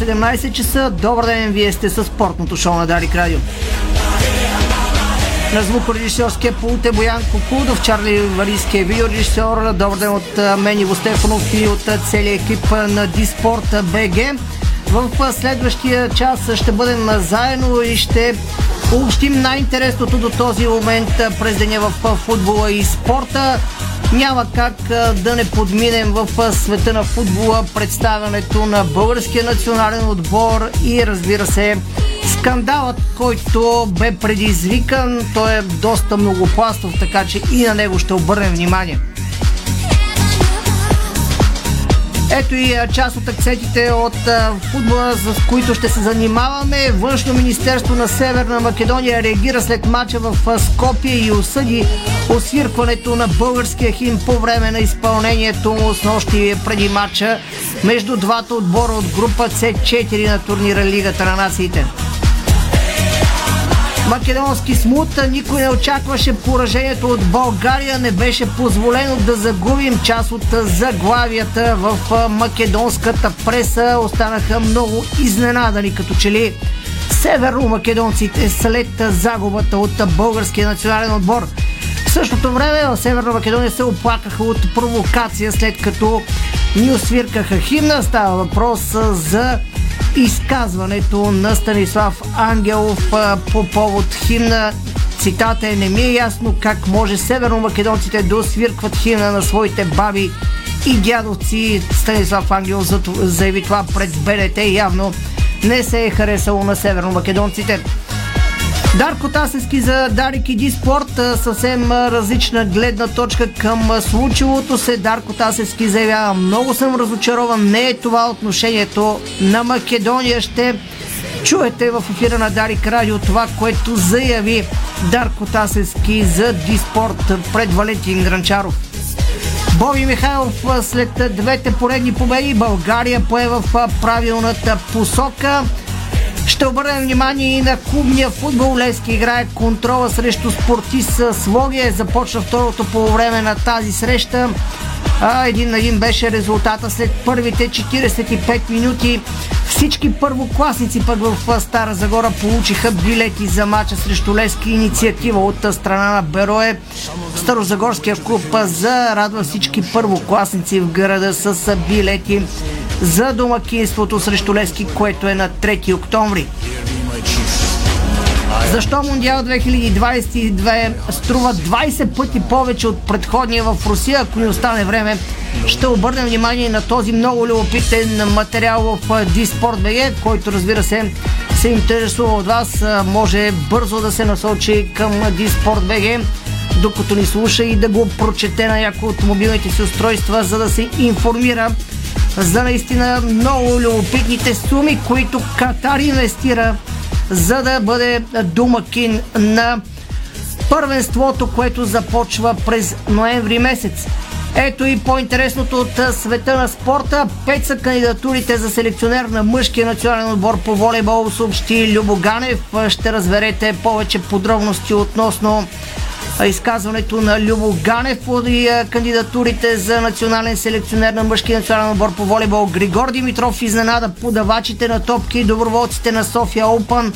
17 часа. Добър ден, вие сте със спортното шоу на Дарик Радио. На звукорежисьорския пулт е Боян Кокудов, Чарли Варийски е видеорежисьор. Добър ден от мен, Иво Стефанов, и от целия екип на Диспорт БГ. В следващия час ще бъдем заедно и ще общим най-интересното до този момент през деня в футбола и спорта. Няма как да не подминем в света на футбола представянето на българския национален отбор и, разбира се, скандалът, който бе предизвикан. Той е доста многопластов, така че и на него ще обърнем внимание. Ето и част от акцентите от футбола, с които ще се занимаваме. Външно министерство на Северна Македония реагира след мача в Скопие и осъди освиркването на българския химн по време на изпълнението му с нощи преди мача между двата отбора от група С4 на турнира Лигата на нациите. Македонски смут, никой не очакваше поражението от България, не беше позволено да загубим. Част от заглавията в македонската преса останаха много изненадани, като че ли северно-македонците след загубата от българския национален отбор. В същото време в Северна Македония се оплакаха от провокация, след като ни освиркаха химна. Става въпрос за изказването на Станислав Ангелов по повод химна. Цитата е: "Не ми е ясно как може северномакедонците да освиркват химна на своите баби и дядовци." Станислав Ангелов заяви това пред БНТ. Явно не се е харесало на северномакедонците. Дарко Тасески за Дарик и Диспорт. Съвсем различна гледна точка към случилото се. Дарко Тасески заявява: "Много съм разочарован, не е това отношението на Македония." Ще чуете в ефира на Дарик Радио това, което заяви Дарко Тасески за Диспорт пред Валентин Гранчаров. Боби Михайлов: "След двете поредни победи България пое в правилната посока." Ще обърнем внимание и на клубния футбол. Левски играе контрола срещу Спортист Своге. Започна второто полувреме на тази среща. 1-1 беше резултата след първите 45 минути. Всички първокласници пък в Стара Загора получиха билети за мача срещу Левски. Инициатива от страна на Берое. Старозагорския клуб зарадва всички първокласници в града с билети за домакинството срещу Левски, което е на 3 октомври. Защо Мондиал 2022 струва 20 пъти повече от предходния в Русия? Ако ни остане време, ще обърнем внимание на този много любопитен материал в Диспорт.бг, който, разбира се, се интересува от вас. Може бързо да се насочи към Диспорт.бг, докато ни слуша, и да го прочете на някои от мобилните си устройства, за да се информира за наистина много любопитните суми, които Катар инвестира, за да бъде домакин на първенството, което започва през ноември месец. Ето и по-интересното от света на спорта. 5 са кандидатурите за селекционер на мъжкия национален отбор по волейбол, съобщи Любо Ганев. Ще разберете повече подробности относно изказването на Любо Ганев и кандидатурите за национален селекционер на мъжки национален отбор по волейбол. Григор Димитров изненада подавачите на топки и доброволците на Sofia Open.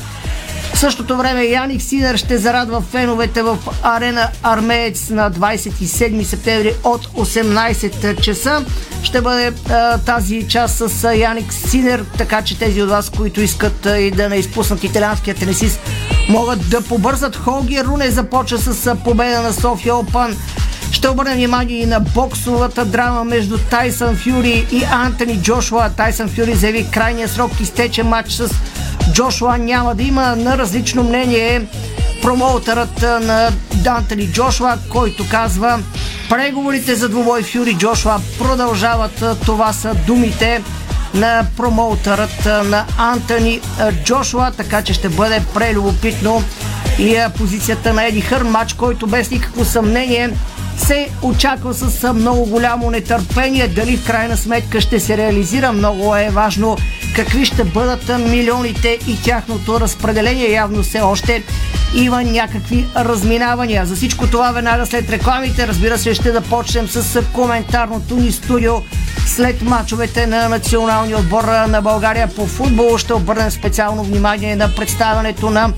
В същото време Яник Синер ще зарадва феновете в Арена Армеец на 27 септември от 18 часа. Ще бъде тази част с Яник Синер, така че тези от вас, които искат и да не изпуснат италианския тенисист, могат да побързат. Холги Руне започва с победа на Sofia Open. Ще обърнем внимание и на боксовата драма между Тайсън Фюри и Антъни Джошуа. Тайсън Фюри заяви: "Крайният срок изтече, матч с Джошуа няма да има." На различно мнение промоутърът на Антъни Джошуа, който казва: "Преговорите за двубой Фюри Джошуа продължават." Това са думите на промоутърът на Антъни Джошуа, така че ще бъде прелюбопитно и позицията на Еди Хърн, матч, който без никакво съмнение се очаква с много голямо нетърпение. Дали в крайна сметка ще се реализира? Много е важно какви ще бъдат милионите и тяхното разпределение. Явно все още има някакви разминавания. За всичко това веднага след рекламите, разбира се, ще започнем с коментарното ни студио След мачовете на националния отбор на България по футбол ще обърнем специално внимание на представянето на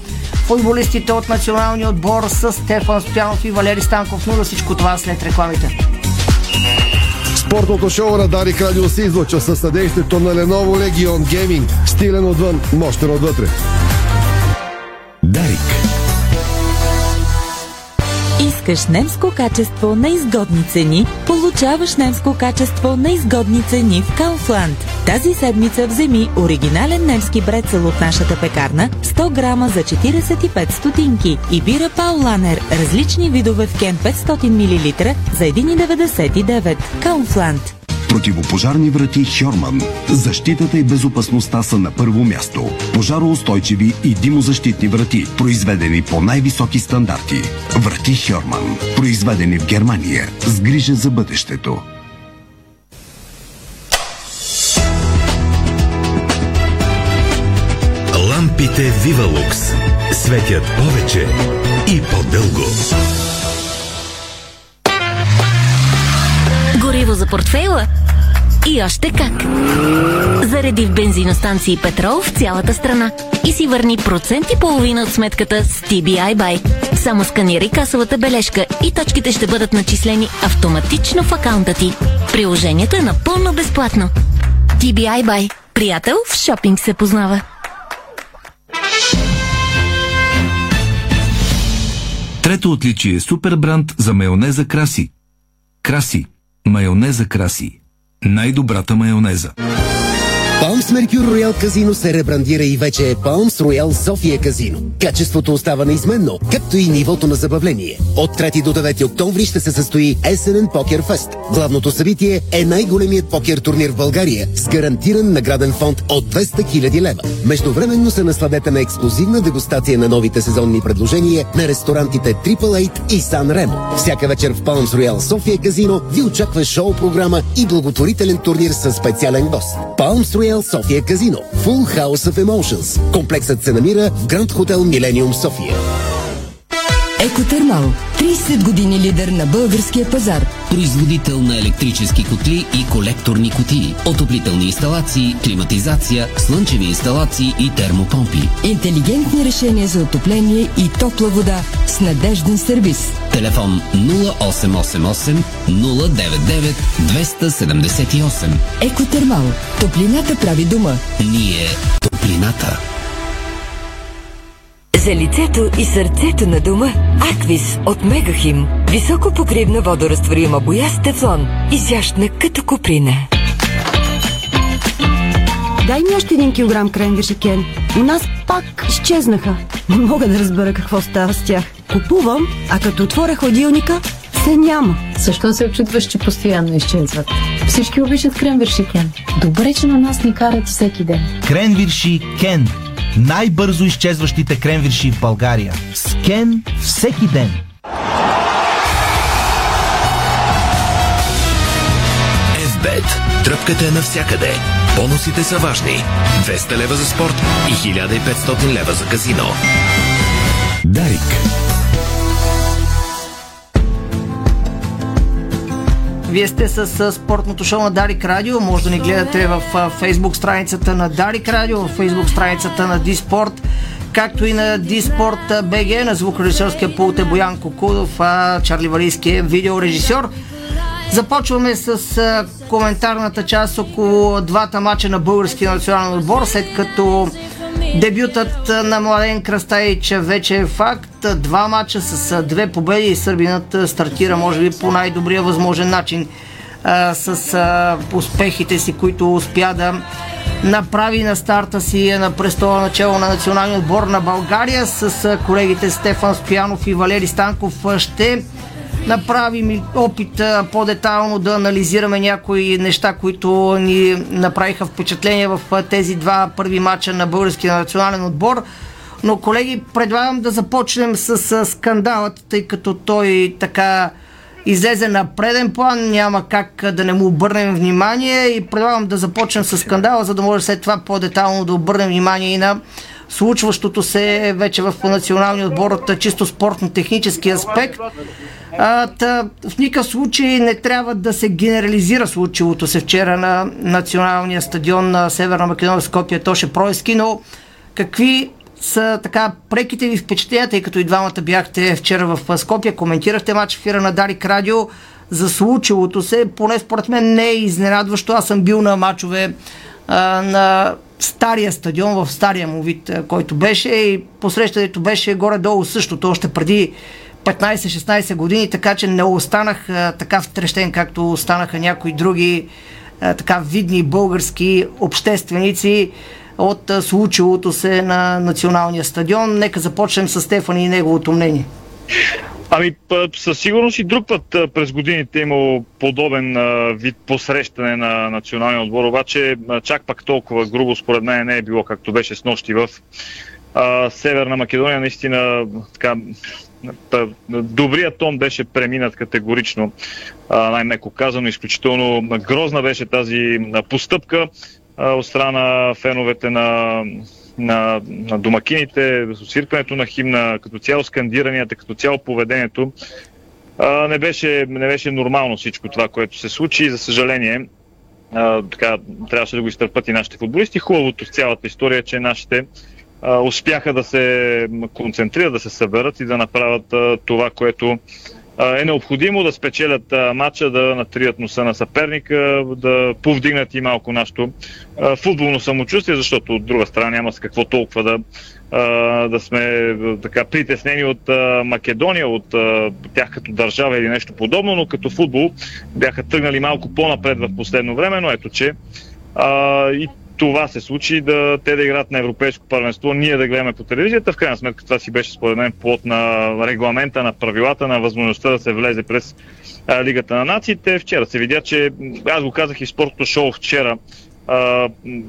футболистите от националния отбор с Стефан Стоянов и Валери Станков, но за всичко това след рекламите. Спортното шоу на Дарик Радио се излъчва със съдействието на Lenovo Legion Gaming. Стилен отвън, мощен отвътре. Дарик. Искаш немско качество на изгодни цени? Получаваш немско качество на изгодни цени в Кауфланд. Тази седмица вземи оригинален немски брецел от нашата пекарна 100 грама за 45 стотинки и бира Пауланер, различни видове в кен 500 мл за 1,99. Кауфланд. Противопожарни врати Хьорман. Защитата и безопасността са на първо място. Пожароустойчиви и димозащитни врати, произведени по най-високи стандарти. Врати Хьорман. Произведени в Германия. С грижа за бъдещето. Лампите Вивалукс светят повече и по-дълго. Гориво за портфейла? И още как! Зареди в бензиностанции Петрол в цялата страна и си върни 1,5% от сметката с TBI Buy. Само сканирай касовата бележка и точките ще бъдат начислени автоматично в акаунта ти. Приложението е напълно безплатно. TBI Buy. Приятел в шопинг се познава. Трето отличие – супер бранд за майонеза Краси. Краси. Майонеза Краси. Най-добрата майонеза. Палмс Роял Казино се ребрандира и вече е Палмс Роял София Казино. Качеството остава неизменно, както и нивото на забавление. От 3 до 9 октомври ще се състои Есенен Покер Фест. Главното събитие е най-големият покер турнир в България с гарантиран награден фонд от 200 000 лева. Междувременно се насладете на ексклузивна дегустация на новите сезонни предложения на ресторантите Triple 8 и Сан Ремо. Всяка вечер в Палмс Роял София Казино ви очаква шоу-програма и благотворителен турнир със специален гост. Палмс София Казино. Full House of Emotions. Комплексът се намира в Гранд Хотел Милениум София. Екотермал. 30 години лидер на българския пазар. Производител на електрически котли и колекторни кутии, отоплителни инсталации, климатизация, слънчеви инсталации и термопомпи. Интелигентни решения за отопление и топла вода с надежден сервис. Телефон 0888 099 278. Екотермал. Топлината прави дома. Ние топлината. За лицето и сърцето на дома Аквис от Мегахим. Високопокривна водоразтворима боя с тефлон. Изящна като куприна. Дай ми още 1 кг кренвирши Кен. У нас пак изчезнаха. Не мога да разбера какво става с тях. Купувам, а като отворя хладилника, се няма. Защо се очудваш, че постоянно изчезват? Всички обичат кренвирши Кен. Добре, че на нас ни карат всеки ден. Кренвирши Кен. Най-бързо изчезващите кренвирши в България. Скен всеки ден. FBET. Тръпката е навсякъде. Бонусите са важни. 200 лева за спорт и 1500 лева за казино. Дарик. Вие сте с спортното шоу на Дарик Радио. Може да ни гледате в Facebook страницата на Дарик Радио, в Facebook страницата на Диспорт, както и на Диспорт БГ. На звукорежисьорския пулт е Боян Кокудов, а Чарли Варийски е видеорежисьор. Започваме с коментарната част около двата мача на българския национален отбор, след като дебютът на Младен Кръстайч вече е факт. 2 мача с 2 победи и сърбинът стартира, може би, по най-добрия възможен начин с успехите си, които успя да направи на старта си на престола начало на националния отбор на България. С колегите Стефан Стоянов и Валери Станков ще направим опит по-детайлно да анализираме някои неща, които ни направиха впечатление в тези 2 първи мача на българския национален отбор. Но, колеги, предлагам да започнем с скандалът, тъй като той така излезе на преден план, няма как да не му обърнем внимание, и предлагам да започнем с скандала, за да може след това по-детайлно да обърнем внимание и на случващото се вече в националния отбор от чисто спортно-технически аспект. В никакъв случай не трябва да се генерализира случилото се вчера на националния стадион на Северна Македония, Скопие, Тоше Происки, но какви са така преките ви впечатления, тъй като и двамата бяхте вчера в Скопие, коментирахте матч в ефира на Дарик Радио? За случилото се, поне според мен, не е изненадващо. Аз съм бил на мачове на стария стадион, в стария му вид, който беше, и посрещането беше горе-долу същото, още преди 15-16 години, така че не останах така втрещен, както останаха някои други така видни български общественици от случилото се на националния стадион. Нека започнем с Стефан и неговото мнение. Ами, със сигурност и друг път през годините имало подобен вид посрещане на националния отбор, обаче чак пак толкова грубо според мен не е било, както беше снощи в Северна Македония. Наистина така, добрият тон беше преминат категорично, най-меко казано. Изключително грозна беше тази постъпка от страна феновете на домакините, свиркването на химна, като цяло скандиранията, като цяло поведението. Не беше нормално всичко това, което се случи, и за съжаление така, трябваше да го изтърпат и нашите футболисти. Хубавото в цялата история е, че нашите успяха да се концентрират, да се съберат и да направят това, което е необходимо, да спечелят матча, да натрият носа на съперника, да повдигнат и малко нашето футболно самочувствие, защото от друга страна няма с какво толкова да сме така притеснени от Македония, от тях като държава или нещо подобно, но като футбол бяха тръгнали малко по-напред в последно време, но ето, че и това се случи, те да играят на европейско първенство, ние да гледаме по телевизията. В крайна сметка това си беше според мен плод на регламента, на правилата, на възможността да се влезе през Лигата на нациите. Вчера се видя, че аз го казах и в спортното шоу вчера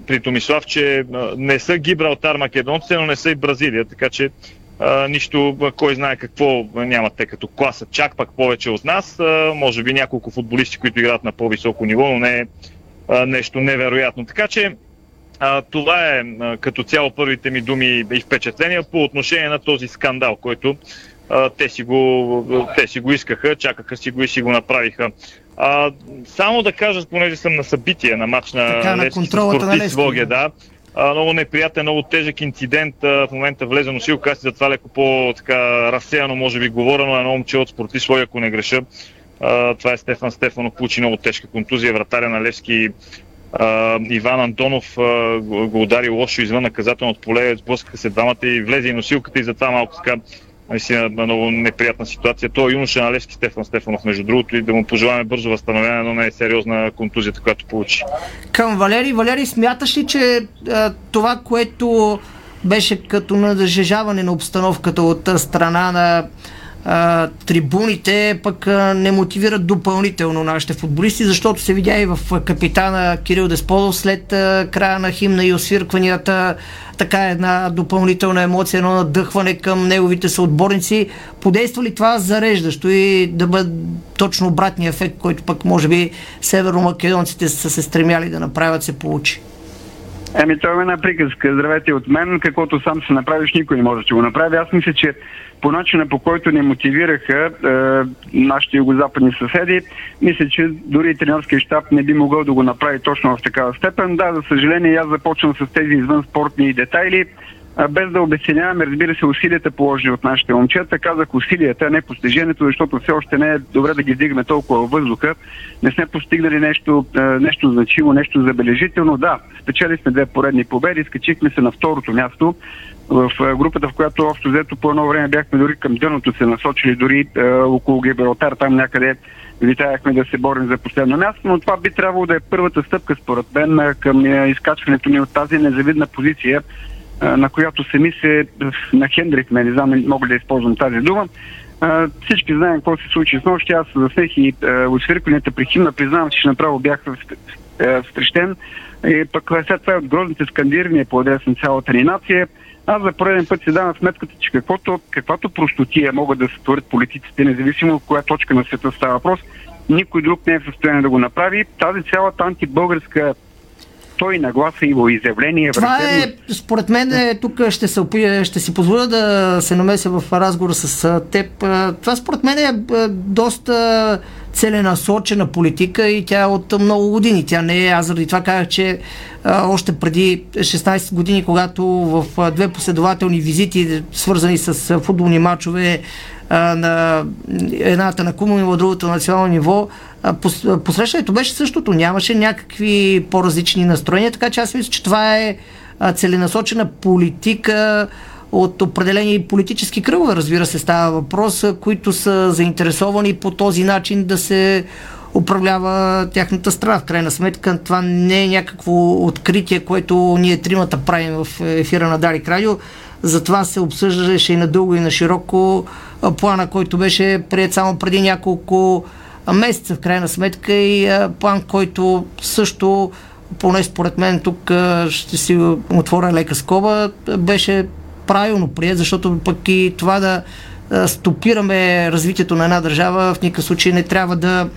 при Томислав, че не са Гибралтар македонците, но не са и Бразилия, така че нищо, кой знае какво нямат те като класа, чак пак повече от нас. Може би няколко футболисти, които играят на по-високо ниво, но не е нещо невероятно. Така че това е като цяло първите ми думи и впечатления по отношение на този скандал, който те си го искаха, чакаха си го и си го направиха. Само да кажа, понеже съм на събитие на матч на Левски, Спортист Своге, да. Много неприятен, много тежък инцидент. В момента влезе на силка, аз си затова леко по-разсеяно, може би говоря, но едно момче от Спортист Своге, ако не греша. Това е Стефан Стефанов, получи много тежка контузия, вратаря на Левски. Иван Антонов го удари лошо извън наказателното поле, сблъскаха се двамата и влезе и носилката, и затова малко така наистина много неприятна ситуация. Той е юноша на Левски, Стефан Стефанов, между другото, и да му пожелаваме бързо възстановяване, но не е сериозна контузията, която получи. Към Валери. Валери, смяташ ли, че това, което беше като надъжежаване на обстановката от страна на трибуните, пък не мотивират допълнително нашите футболисти, защото се видя и в капитана Кирил Десподов след края на химна и освиркванията, така една допълнителна емоция, едно надъхване към неговите съотборници? Подейства ли това зареждащо и да бъде точно обратния ефект, който пък може би северомакедонците са се стремяли да направят, се получи? Еми, това е една приказка. Здравейте от мен. Каквото сам се направиш, никой не може да го направи. Аз мисля, че по начина, по който ни мотивираха нашите югозападни съседи, мисля, че дори и тренерския щаб не би могъл да го направи точно в такава степен. Да, за съжаление, аз започвам с тези извънспортни детайли, без да обясняваме, разбира се, усилията положени от нашите момчета. Казах усилията, а не постижението, защото все още не е добре да ги вдигаме толкова във въздуха. Не сме постигнали нещо значимо, нещо забележително. Да, спечели сме 2 поредни победи, скачихме се на второто място в групата, в която общо взето по едно време бяхме дори към дъното се насочили, дори около Гибралтар, там някъде витаяхме да се борим за последно място, но това би трябвало да е първата стъпка, според мен, към изкачването ни от тази незавидна позиция, на която сами се нахендрихме, не знам, мога да използвам тази дума. Всички знаем какво се случи снощи. Аз заснех и освиркванията при химна, признавам, че направо бях встрещен. И пък след това е от грозните скандирания по адрес на цялата ни нация. Аз за пореден път си давам сметката, че каквато простотия могат да се творят политиците, независимо от коя точка на света става въпрос, никой друг не е в състояние да го направи. Тази цялата антибългарска той нагласа и изявление. Това е, според мен, тук ще си позволя да се намеся в разговор с теб. Това според мен е доста целенасочена политика и тя е от много години. Тя не е, аз заради това казах, че още преди 16 години, когато в две последователни визити, свързани с футболни мачове, на едната на кумово, другата на национално ниво, посрещането беше същото. Нямаше някакви по-различни настроения, така че аз мисля, че това е целенасочена политика от определени политически кръгове, разбира се, става въпрос, които са заинтересовани по този начин да се управлява тяхната страна. В крайна сметка, това не е някакво откритие, което ние тримата правим в ефира на Дарик Радио. Затова се обсъждаше и надълго, и на широко плана, който беше приет само преди няколко месеца. В крайна сметка и план, който също, поне според мен, тук ще си отворя лека скоба, беше правилно прият, защото пък и това да стопираме развитието на една държава в никакъв случай не трябва да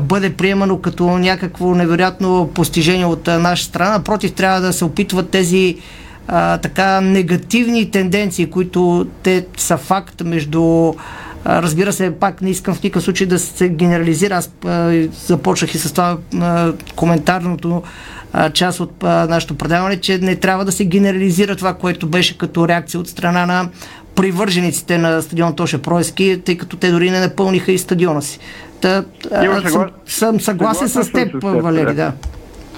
бъде приемано като някакво невероятно постижение от наша страна. Против, трябва да се опитват тези така негативни тенденции, които те са факт между... Разбира се, пак не искам в никакъв случай да се генерализира. Аз започнах и с това коментарното част от нашето предаване, че не трябва да се генерализира това, което беше като реакция от страна на привържениците на стадион Тоше Проевски, тъй като те дори не напълниха и стадиона си. Съм съгласен с теб, Валери, да.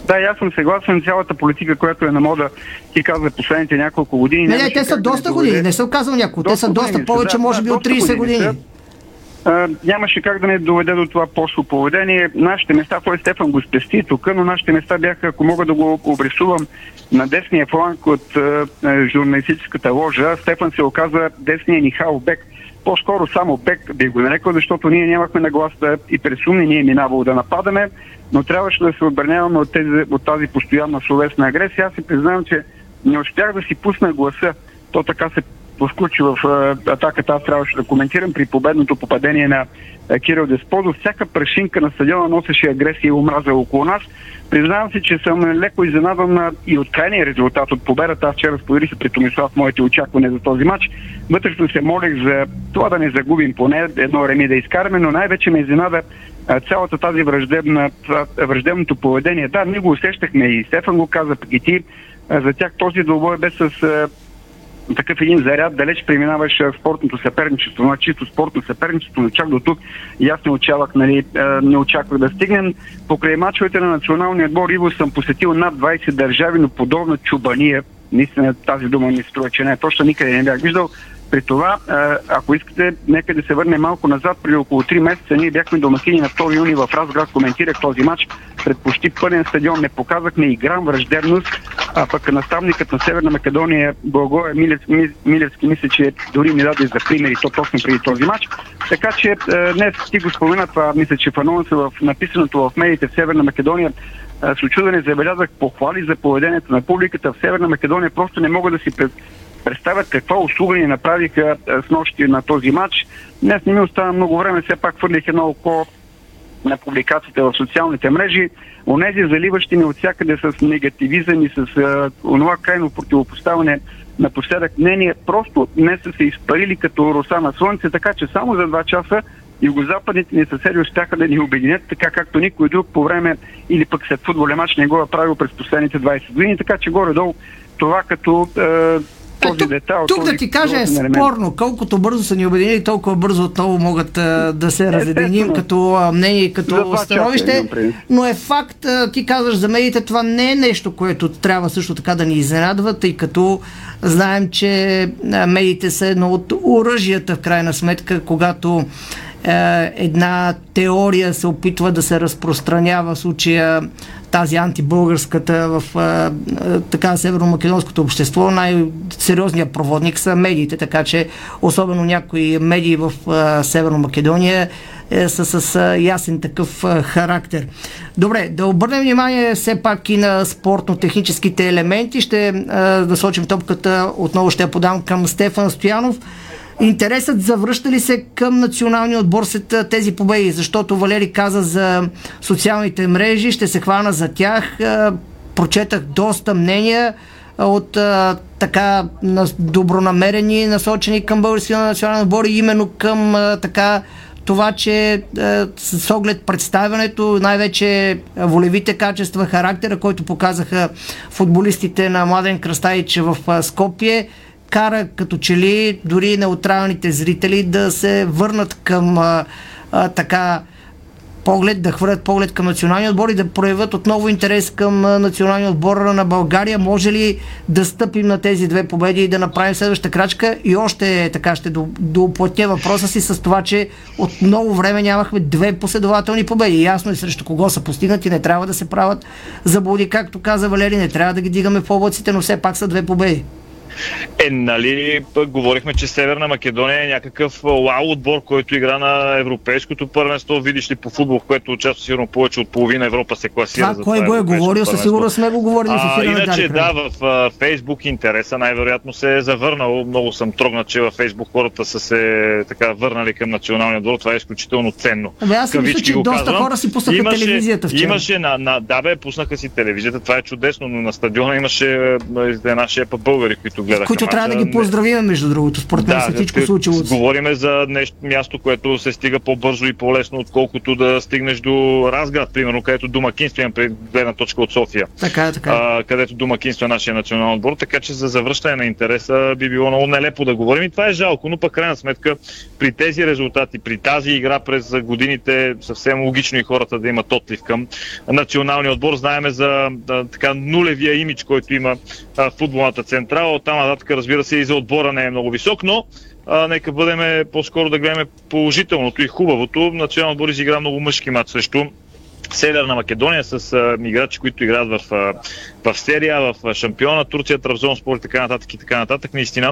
Да, и аз съм съгласен с цялата политика, която е на мода, ти каза, последните няколко години. Не, те са доста години, не съм казал няколко. Те са доста повече, може би от 30 години. Нямаше как да не доведе до това пошло поведение. Нашите места, той Стефан го спести тук, но нашите места бяха, ако мога да го обрисувам, на десния фланг от журналистическата ложа. Стефан се оказа десния ни халфбек. По-скоро само бек би го нарекал, защото ние нямахме наглас да и пресумни, ние минавало да нападаме, но трябваше да се отбраняваме от тази постоянна словесна агресия. Аз си признавам, че не успях да си пусна гласа. То така се посключи в атаката. Аз трябваше да коментирам при победното попадение на Кирил Десподов. Всяка прашинка на стадиона носеше агресия и омраза около нас. Признавам си, че съм леко изненадан и от крайния резултат от победата. Аз вчера споделих пред Томислав моите очаквания за този матч. Вътрешно се молех за това да не загубим, поне едно реми да изкараме, но най-вече ме изненада цялата тази враждебното поведение. Да, ние го усещахме и Стефан го каза, пък и ти. За тях този двубой бе с такъв един заряд, далеч преминаваш спортното съперничество, на чисто спортно съперничество, но чак до тук и аз не очаквах да стигнем. Покрай мачовете на националния отбор Иво съм посетил над 20 държави, но подобна чубания, наистина тази дума ми струва, че не, точно никъде не бях виждал. При това, ако искате, нека да се върне малко назад. Преди около 3 месеца ние бяхме домакини на 2 юни в Разград, коментирах този матч пред почти пълен стадион. Не показахме и грам враждебност, а пък наставникът на Северна Македония Благоя Милевски мисля, че дори ми даде за пример и то точно преди този матч. Така че днес ти го спомена това, мисля, че в анонса в написаното в медиите в Северна Македония с очудване забелязах похвали за поведението на публиката в Северна Македония. Просто не мога да си представят каква услуга ни направиха с нощи на този матч. Днес не ми остана много време, все пак хвърлих едно око на публикациите в социалните мрежи. Онези заливащи ни от всякъде с негативизъм и с онова крайно противопоставяне напоследък мнение, просто днес са се изпарили като роса на слънце, така че само за 2 часа югозападните ни съседи успяха да ни обединят, така както никой друг по време или пък след футболен матч не го е правил през последните 20 години, така че горе-долу това като... Тук да ти кажа е спорно. Колкото бързо са ни обединили, толкова бързо отново могат да се разединим като мнение и като становище. Но е факт, ти казваш за медиите, това не е нещо, което трябва също така да ни изненадва, тъй като знаем, че медиите са едно от оръжията в крайна сметка, когато една теория се опитва да се разпространява, в случая тази антибългарската в така северно-македонското общество. Най-сериозният проводник са медиите, така че особено някои медии в Северна Македония са с ясен такъв характер. Добре, да обърнем внимание все пак и на спортно-техническите елементи. Ще насочим топката, отново ще я подам към Стефан Стоянов. Интересът завръща ли се към националния отбор след тези победи? Защото Валери каза за социалните мрежи, ще се хвана за тях. прочетах доста мнения от така добронамерени, насочени към българския национален отбор, именно към така това, че с оглед представянето, най-вече волевите качества, характера, който показаха футболистите на Младен Кръстайч в Скопие, кара като че ли дори неутралните зрители да се върнат към така поглед, да хвърлят поглед към националния отбор и да проявят отново интерес към националния отбор на България. Може ли да стъпим на тези две победи и да направим следваща крачка? И още така ще доплатя въпроса си с това, че от много време нямахме две последователни победи. Ясно е срещу кого са постигнати, не трябва да се правят заблуди, както каза Валери, не трябва да ги дигаме в облаците, но все пак са две победи. Нали, говорихме, че Северна Македония е някакъв уау отбор, който игра на европейското първенство, видиш ли, по футбол, в което участва сигурно повече от половина Европа се класира. Това кой го е говорил, със сигурност сме го говорили в ефира на Дарик Радио. Иначе да, в Фейсбук интереса най-вероятно се е завърнал. Много съм трогнат, че във Фейсбук хората са се така върнали към националния отбор. Това е изключително ценно. Аз си мисля, че доста хора си пуснаха телевизията вчера. Имаше да бе, пуснаха си телевизията, това е чудесно, но на стадиона имаше една шепа българи, които трябва да ги поздравим, между другото, според мен всичко случило. Говориме за нещо място, което се стига по-бързо и по-лесно, отколкото да стигнеш до Разград, примерно, където домакинство имам гледна точка от София. Така. Където домакинство е нашия национален отбор, така че за завръщане на интереса би било много нелепо да говорим и това е жалко, но пък крайна сметка при тези резултати, при тази игра през годините, съвсем логично и хората да имат отлив към националния отбор. Знаеме за така нулевия имидж, който има футболната централа. Оттам нататък, разбира се, и за отбора не е много висок, но нека бъдем по-скоро да гледаме положителното и хубавото. Националният отбор изигра много мъжки мач срещу Северна Македония с играчи, които играят в серия, в шампиона, Турция, Трабзонспор и така нататък и така нататък. Наистина,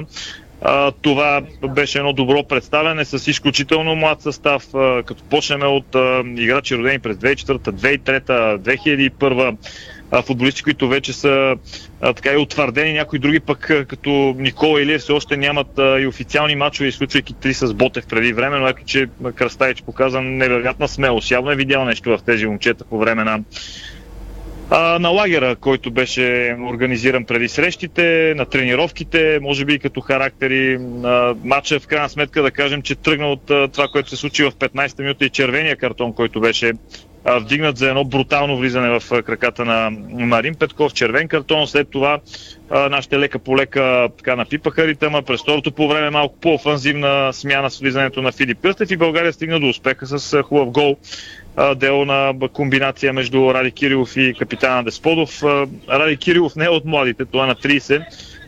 това беше едно добро представяне с изключително млад състав, като почнем от играчи родени през 2004, 2003, 2001, футболисти, които вече са така и утвърдени, някои други пък като Никола Илиев все още нямат и официални мачове, изключвайки три с Ботев преди време, но ето, че Кръстайч показа невероятна смелост. Явно е видял нещо в тези момчета по време на лагера, който беше организиран преди срещите, на тренировките, може би и като характери. Мачът в крайна сметка да кажем, че тръгна от това, което се случи в 15-та минута и червения картон, който беше вдигнат за едно брутално влизане в краката на Марин Петков, червен картон. След това нашите лека по лека напипаха ритъма. През второто по време малко по-офанзивна смяна с влизането на Филип Кръстев и България стигна до успеха с хубав гол. Дело на комбинация между Ради Кирилов и капитана Десподов. Ради Кирилов не е от младите, това на 30,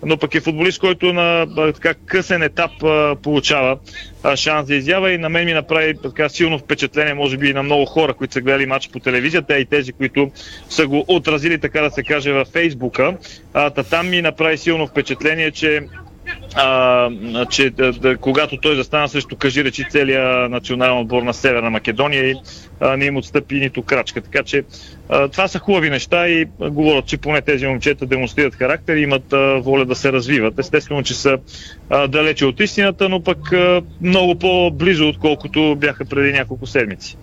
но пък е футболист, който на така късен етап получава шанс за изява и на мен ми направи така силно впечатление, може би и на много хора, които са гледали матч по телевизията, а и тези, които са го отразили, така да се каже, във Фейсбука. Там ми направи силно впечатление, че когато той застана срещу кажи речи целия национален отбор на Северна Македония и не им отстъпи нито крачка. Така че това са хубави неща и говорят, че поне тези момчета демонстрират характер и имат воля да се развиват. Естествено, че са далече от истината, но пък много по-близо, отколкото бяха преди няколко седмици.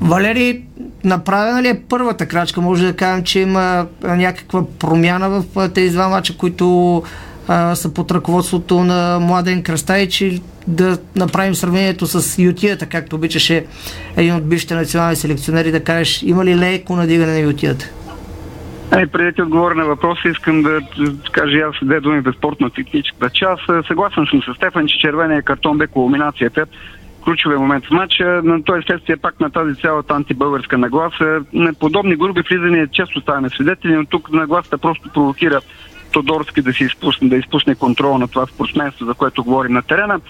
Валери, направена ли е първата крачка? Може да кажем, че има някаква промяна в тези два мача, които са под ръководството на Младен Кръстайч, и да направим сравнението с ютията, както обичаше един от бившите национални селекционери, да кажеш, има ли леко надигане на ютията? Преди да отговоря на въпроса, искам да кажа аз две думи за спортно-техническата част. Съгласен съм с Стефан, че червения картон бе кулминацията, ключовия момент в матча, но той следствие пак на тази цялата антибългарска нагласа. На подобни груби влизания често ставаме свидетели, но тук нагласата просто провокира Тодорски да се изпусне, да изпусне контрол на това спортсменство, за което говорим на терена.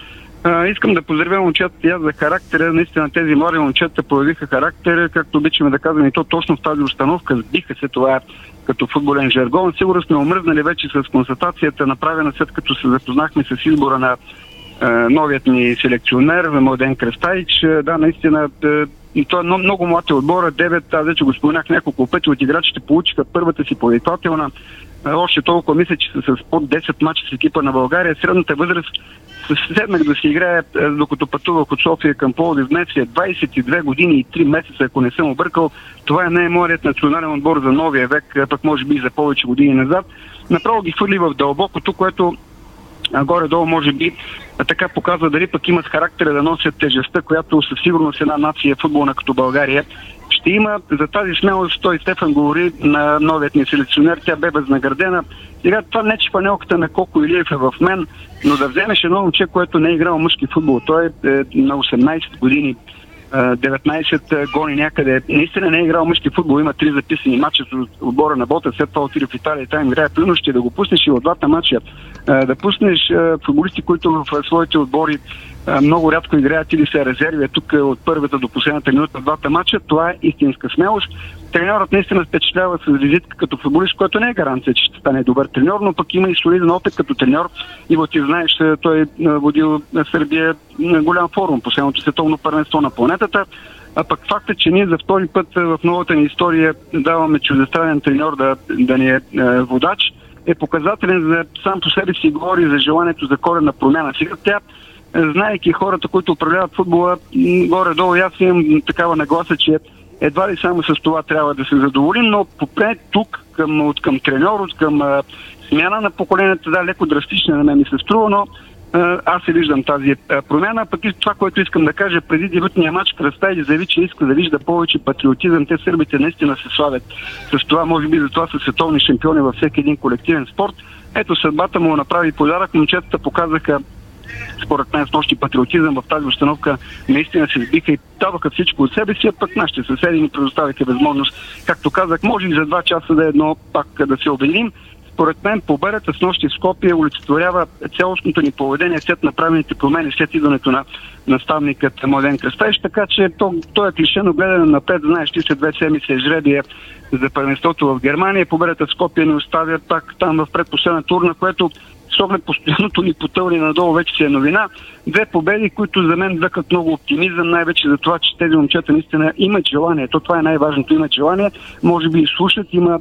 Искам да поздравя момчетата и аз за характера. Наистина тези млади момчета проявиха характер, както обичаме да казваме, и то точно в тази установка. Сбиха се, това като футболен жаргон. Сигурно сме омръзнали вече с констатацията, направена след като се запознахме с избора на новият ни селекционер, Младен Кръстайч. Да, наистина, той е много млад отбор, 9, аз вече го споменах няколко пъти, от играчите получиха първата си повиквателна. още толкова мисля, че с под 10 мача с екипа на България. Средната възраст седнах да си играя, докато пътувах от София към Пловдив. Днес е 22 години и 3 месеца, ако не съм объркал. Това е най-младият национален отбор за новия век, пък може би и за повече години назад. Направо ги хвърли в дълбокото, което горе-долу може би така показва дали пък имат характера да носят тежестта, която със сигурност една нация футболна като България ще има. За тази смелост той Стефан говори на новият ни селекционер, тя бе възнаградена. Сега това не че панелката на Коко Илиев е в мен, но да вземеш едно момче, което не е играл мъжки футбол. Той е на 18 години, 19 гони някъде. Наистина не е играл мъжки футбол, има 3 записани мача от отбора на Бота, след това отиде в Италия и там играе плюно, ще да го пуснеш и от двата мача. Да пуснеш футболисти, които в своите отбори много рядко играят или се резервят тук от първата до последната минута в двата мача, това е истинска смелост. Треньорът наистина впечатлява с визитка като футболист, който не е гаранция, че ще стане добър треньор, но пък има и солиден опит като треньор. И ти знаеш, той водил в Сърбия голям форум, последното световно първенство на планетата. А пък факта, че ние за втори път в новата ни история даваме чуждестранен треньор да ни е водач, е показателен за сам по себе си говори за желанието за коренна промяна. Сега тя, знаейки хората, които управляват футбола, горе-долу аз имам такава нагласа, че едва ли само с това трябва да се задоволим, но попре тук към треньор, към смяна на поколенията, да, леко драстична на мен ми се струва, но аз се виждам тази промяна. Пък и това, което искам да кажа, преди дебютния матч Кръстайч заяви, че иска да вижда повече патриотизъм. Те сърбите наистина се славят с това, може би за това са световни шампиони във всеки един колективен спорт. Ето съдбата му направи подарък, момчетата показаха според мен с нощи патриотизъм в тази установка, наистина се сбиха и даваха всичко от себе си, а пък нашите съседи ни предоставиха възможност, както казах, може и за 2 часа да едно пак да се обединим. Според мен победата с нощи в Скопие олицетворява цялостното ни поведение след направените промени, след идването на наставникът Младен Кръстайч, така че той е клишено гледане напред, знаеш ти след 2 седмици е жребие за първенството в Германия, победата в Скопие ни оставя пак там в предпоследна турна, което с оглед постоянното ни потълни надолу вече си е новина. 2 победи, които за мен вдъхат много оптимизъм, най-вече за това, че тези момчета наистина имат желание. То това е най-важното, имат желание. Може би и слушат, има...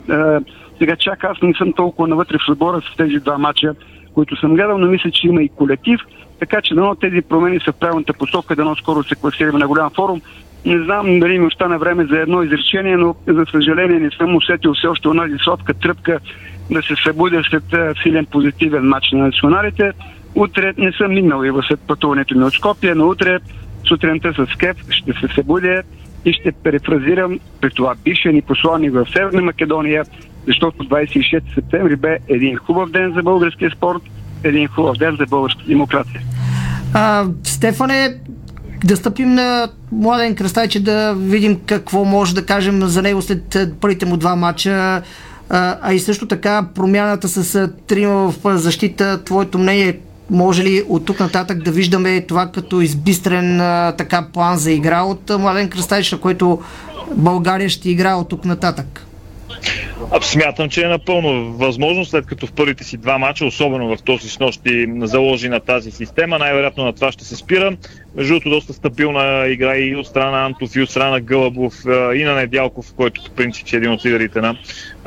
Сега чак аз не съм толкова навътре в отбора с тези 2 мача, които съм гледал, но мисля, че има и колектив. Така че дано тези промени са в правилната посока, дано скоро се класираме на голям форум. Не знам дали ми остана време за едно изречение, но за съжаление не съм усетил все още онази сладка тръпка да се събудя след силен позитивен матч на националите. Утре не съм минал и след пътуването ми от Скопие, но утре сутринта с кеф ще се събудя и ще перефразирам при това бившия ни посланник в Северна Македония, защото 26 септември бе един хубав ден за българския спорт, един хубав ден за българската демокрация. Стефане, да стъпим на Младен Кръстайч, да видим какво може да кажем за него след първите му 2 матча, а и също така промяната с 3 в защита. Твоето мнение, може ли от тук нататък да виждаме това като избистрен така план за игра от Младен Кръстайч, на който България ще играе от тук нататък? Смятам, че е напълно възможно, след като в първите си 2 мача, особено в този снощи, заложи на тази система. Най-вероятно на това ще се спира. Между другото, доста стабилна игра и от страна Антов, и от страна Гълъбов, и на Недялков, който по принцип е един от лидерите на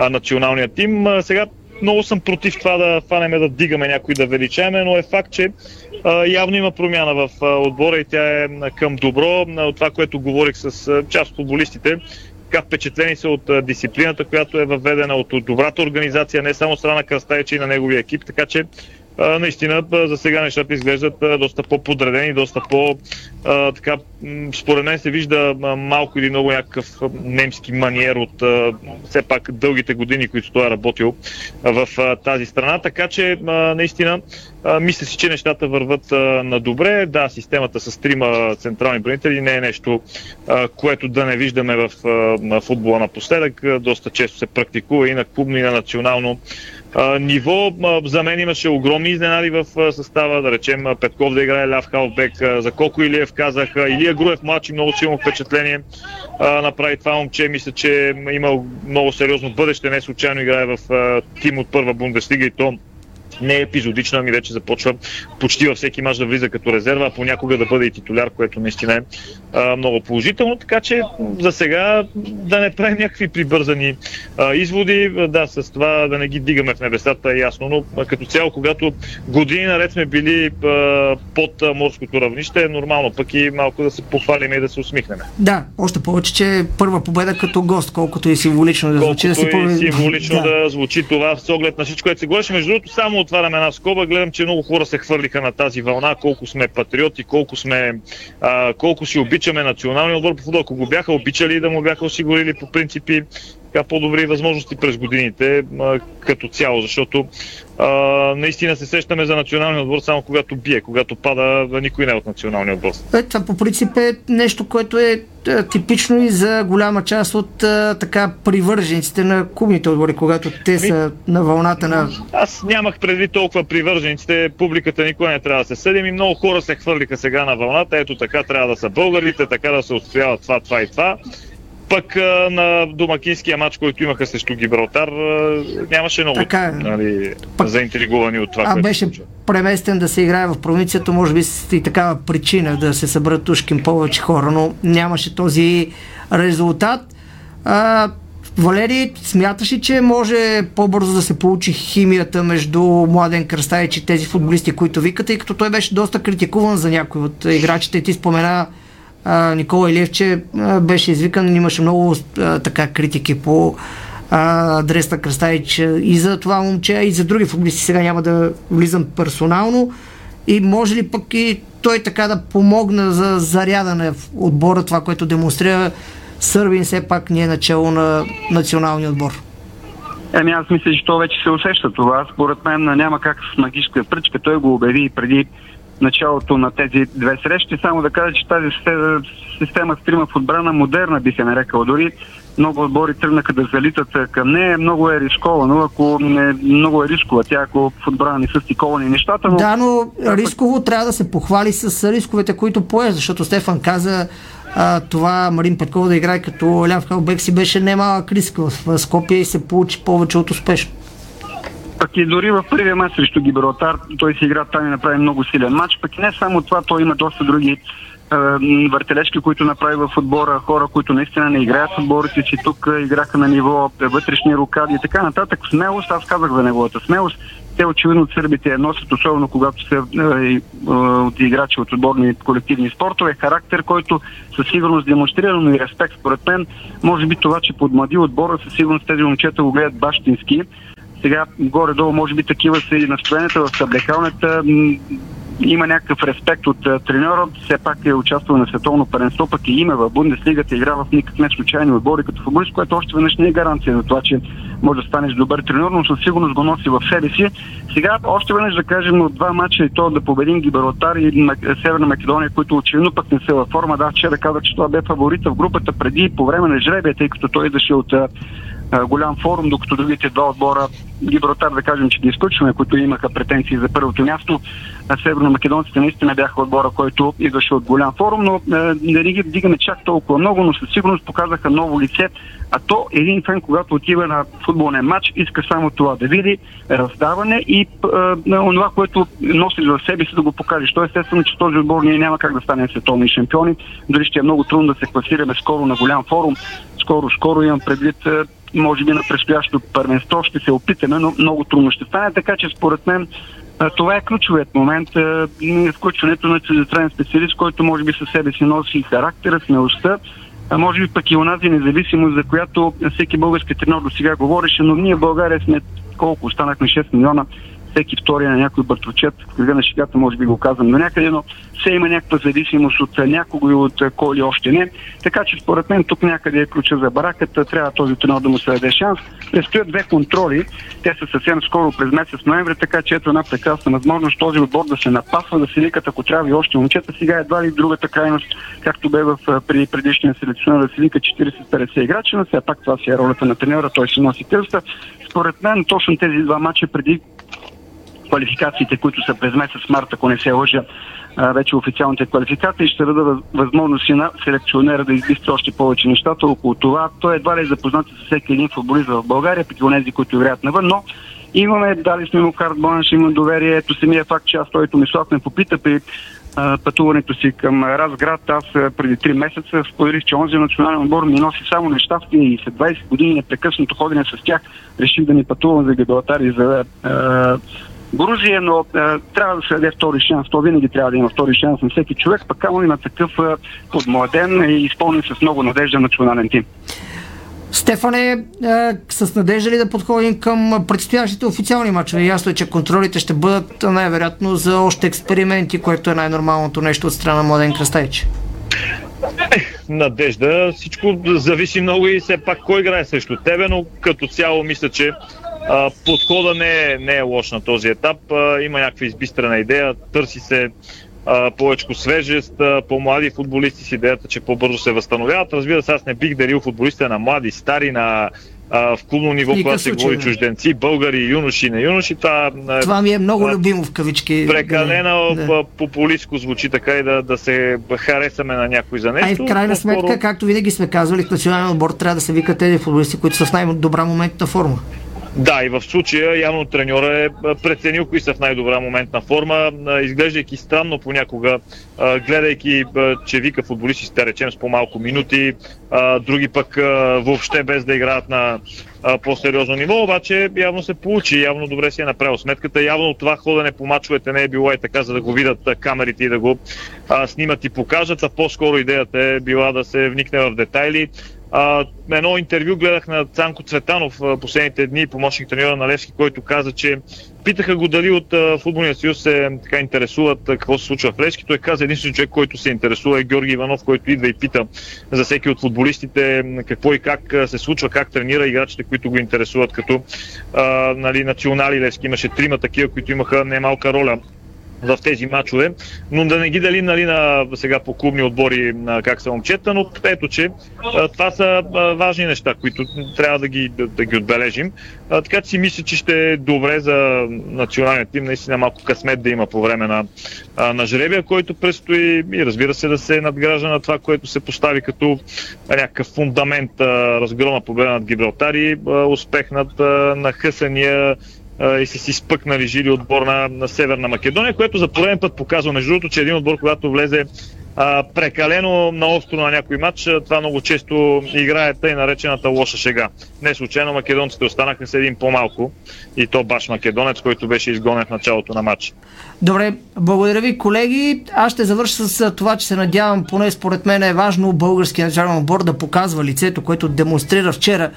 националния тим. Сега много съм против това да фанеме, да дигаме някой, да величаме, но е факт, че явно има промяна в отбора и тя е към добро. От това, което говорих с част от футболистите, така впечатлени са от дисциплината, която е въведена, от добрата организация, не само страна Кръстайча и на неговия екип, така че наистина за сега нещата изглеждат доста по-подредени, доста по- така, според мен се вижда малко или много някакъв немски маниер от все пак дългите години, които той е работил в тази страна, така че наистина мисля си, че нещата върват на добре. Да, системата с 3 централни бранители не е нещо, което да не виждаме в футбола напоследък. Доста често се практикува и на клубно, и на национално ниво. За мен имаше огромни изненади в състава, да речем Петков да играе ляв халфбек, за Коко Илиев казах, Илия Груев младши, много силно впечатление направи това момче, мисля, че има много сериозно бъдеще, не случайно играе в тим от първа Бундеслига и то не е епизодична, ами вече започва почти във всеки мач да влиза като резерва, а понякога да бъде и титуляр, което наистина е много положително, така че за сега да не правим някакви прибързани изводи, да, с това да не ги дигаме в небесата е ясно, но като цяло, когато години наред сме били под морското равнище, е нормално пък и малко да се похвалим и да се усмихнем. Да, още повече, че първа победа като гост, колкото и символично да звучи. Да звучи това с оглед на всичко, което се говореше. Между другото, само отварям една скоба, гледам, че много хора се хвърлиха на тази вълна, колко сме патриоти, колко си обичаме националния отбор по футбол. Ако го бяха обичали, да му бяха осигурили по принципи по-добри възможности през годините като цяло, защото наистина се сещаме за националния отбор само когато бие, когато пада, никой не е от националния отбор. Това по принцип е нещо, което е типично и за голяма част от така привържениците на клубните отбори, когато те са на вълната на... Аз нямах преди толкова привържениците, публиката никога не трябва да се съдим и много хора се хвърлиха сега на вълната, ето така трябва да са българите, така да се отстояват това и това. Пък на домакинския матч, който имаха срещу Гибралтар, нямаше много заинтригувани от това, което беше случва. Преместен да се играе в провинцията, може би и такава причина да се съберат тушким повече хора, но нямаше този резултат. Валери, смяташ ли, че може по-бързо да се получи химията между Младен Кръстайч и тези футболисти, които викате, и като той беше доста критикуван за някой от играчите, и ти спомена Никола Илиевче беше извикан, имаше много така критики по адрес на Кръстайч и за това момче, и за други футболисти, сега няма да влизам персонално, и може ли пък и той така да помогна за зарядане в отбора, това, което демонстрира Сърбин, все пак не е начало на националния отбор? Аз мисля, че то вече се усеща това, според мен няма как с магическа пръчка, той го обяви преди началото на тези две срещи. Само да кажа, че тази система с трима в отбрана модерна би се нарекала. Дори много отбори тръгнаха да залитат към нея. Много е рисковано, много е рискова тя, ако в отбрана не са стиковани нещата. Но... Да, но рисково трябва да се похвали с рисковете, които пое, защото Стефан каза това Марин Петков да играе като ляв халбек си беше немалък риск в Скопия и се получи повече от успешно. Пък и дори в първия матч срещу Гибралтар, той си игра там и направи много силен матч, пък и не само това, той има доста други въртележки, които направи в отбора, хора, които наистина не играят в отборите, че тук играха на ниво вътрешни рокади и така нататък. Смелост, аз казах за неговата смелост, те очевидно от сърбите носят, особено когато са от играчи от отборни колективни спортове, характер, който със сигурност демонстрира, но и респект според мен. Може би това, че подмлади отбора, със сигурност тези момчета го гледат бащински. Сега горе-долу може би такива са и настроенията в съблекалната. Има някакъв респект от треньора, все пак е участвал на световно паренство, пък и име в Бундеслигата, игра в никак не случайни отбори като футболист, което още веднъж не е гаранция за това, че може да станеш добър треньор, но със сигурност го носи в себе си. Сега още веднъж да кажем от два мача и то да победим Гибралтар и Северна Македония, които очевидно пък не са във форма. Да, вчера казах, че това бе фаворита в групата преди и по време на жребия, тъй като той идваше от голям форум, докато другите два отбора, Гибралтар да кажем, че ги изключваме, които имаха претенции за първото място, а северномакедонците наистина бяха отбора, който идваше от голям форум, но не ги вдигаме чак толкова много, но със сигурност показаха ново лице, а то един фен, когато отива на футболен матч, иска само това да види раздаване и това, което носи за себе си да го покажеш. То естествено, че този отбор ние няма как да станем световни шампиони, дори ще е много трудно да се класираме скоро на голям форум, скоро имам предвид, може би на предстоящото първенство ще се опитаме, но много трудно ще стане, така че според мен това е ключовият момент, включването на чуждестранен специалист, който може би със себе си носи характера, смелостта, може би пък и онази независимост, за която всеки български тренер до сега говореше, но ние в България сме колко, останахме 6 милиона, всеки втория на някой бъртовчет, кръга на шегата може би го казвам до някъде, но все има някаква зависимост от някого и от кой ли още не. Така че според мен тук някъде е ключа за бараката, трябва този треньор да му се даде шанс. Предстоят две контроли, те са съвсем скоро през месец ноември, така че ето една прекрасна възможност този отбор да се напасва, да се викат ако трябва и още момчета, сега едва ли другата крайност, както бе при предишния селекционер, да се вика 40-50 играчи, но все пак това си е ролята на треньора, той се носи кръста. Според мен точно тези два мача преди квалификациите, които са през месец март, ако не се лъжа, вече официалните квалификации, ще дадат възможност и на селекционера да избисти още повече нещата около това. Той едва ли е запознат с всеки един футболист в България, пък и онези, които играят навън, но Имаме, дали сме му карт-бланш, имам доверие. Ето самия факт, че аз той Томислав ме попита при пътуването си към Разград. Аз преди 3 месеца споделих, че онзи национален отбор ми носи само нещастие и след 20 години непрекъснато ходене с тях реших да ни пътувам за Гибралтар и за Грузия, но трябва да се даде втори шанс. То винаги трябва да има втори шанс на всеки човек, пък камо има такъв подмладен и изпълнен с много надежда национален тим. Стефане, с надежда ли да подходим към предстоящите официални мачове? Ясно е, че контролите ще бъдат най-вероятно за още експерименти, което е най-нормалното нещо от страна Младен Кръстайч. Надежда, всичко зависи много и все пак кой играе срещу тебе, но като цяло мисля, че подхода не е лош на този етап. Има някаква избистрена идея, търси се повечко свежест, по-млади футболисти с идеята, че по-бързо се възстановяват. Разбира се, аз не бих дарил футболистите на млади, стари, на в клубно ниво, когато се говори чужденци, българи, юноши, не юноши. Това ми е много любимо в кавички. Прекалено популистко звучи така и да се харесаме на някой за нещо. А и в крайна сметка, както винаги сме казвали, в национален отбор трябва да се викат тези футболисти, които са в най-добра моментна форма. Да, и в случая явно треньора е преценил кои са в най-добра моментна форма, изглеждайки странно понякога, гледайки, че вика футболисти, да речем, с по-малко минути, други пък въобще без да играят на по-сериозно ниво, обаче явно се получи, явно добре си е направил сметката, явно това ходене по мачовете не е било и така, за да го видят камерите и да го снимат и покажат, а по-скоро идеята е била да се вникне в детайли. Едно интервю гледах на Цанко Цветанов последните дни, помощник треньора на Левски, който каза, че питаха го дали от Футболния съюз се така интересуват какво се случва в Левски. Той каза, единствен човек, който се интересува е Георги Иванов, който идва и пита за всеки от футболистите какво и как се случва, как тренира играчите, които го интересуват като национали Левски. Имаше 3 такива, които имаха немалка роля в тези мачове, но да не ги дали на сега по клубни отбори как са момчета, но ето, че това са важни неща, които трябва да ги отбележим. Така че си мисля, че ще е добре за националния тим, наистина малко късмет да има по време на жребия, който предстои и разбира се да се надгражда на това, което се постави като някакъв фундамент, разгромна победа над Гибралтар и успех на Хъсания и са си спъкнали жили отбор на Северна Македония, което за пореден път показва, между другото, че един отбор, когато влезе прекалено наостро на някой матч, това много често играе тъй наречената лоша шега. Не случайно македонците останаха с един по-малко и то баш македонец, който беше изгонен в началото на матча. Добре, благодаря ви, колеги. Аз ще завърша с това, че се надявам, поне според мен е важно българския национален отбор да показва лицето, което демонстрира вчера,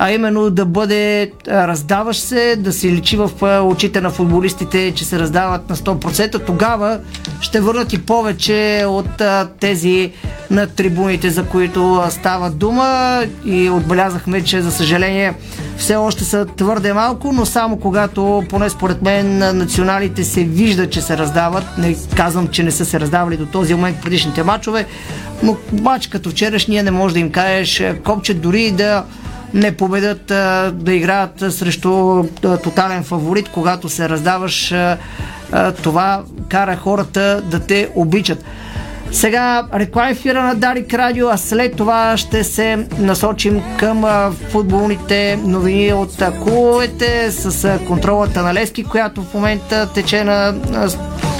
а именно да бъде раздаващ се, да се личи в очите на футболистите, че се раздават на 100%, тогава ще върнат и повече от тези на трибуните, за които става дума и отбелязахме, че за съжаление все още са твърде малко, но само когато, поне според мен, националите се вижда, че се раздават, не казвам, че не са се раздавали до този момент предишните матчове, но обаче като вчерашния не може да им кажеш копче, дори да не победят, да играят срещу тотален фаворит. Когато се раздаваш, това кара хората да те обичат. Сега реклама ефира на Дарик Радио, а след това ще се насочим към футболните новини от клубовете с контролата на Левски, която в момента тече на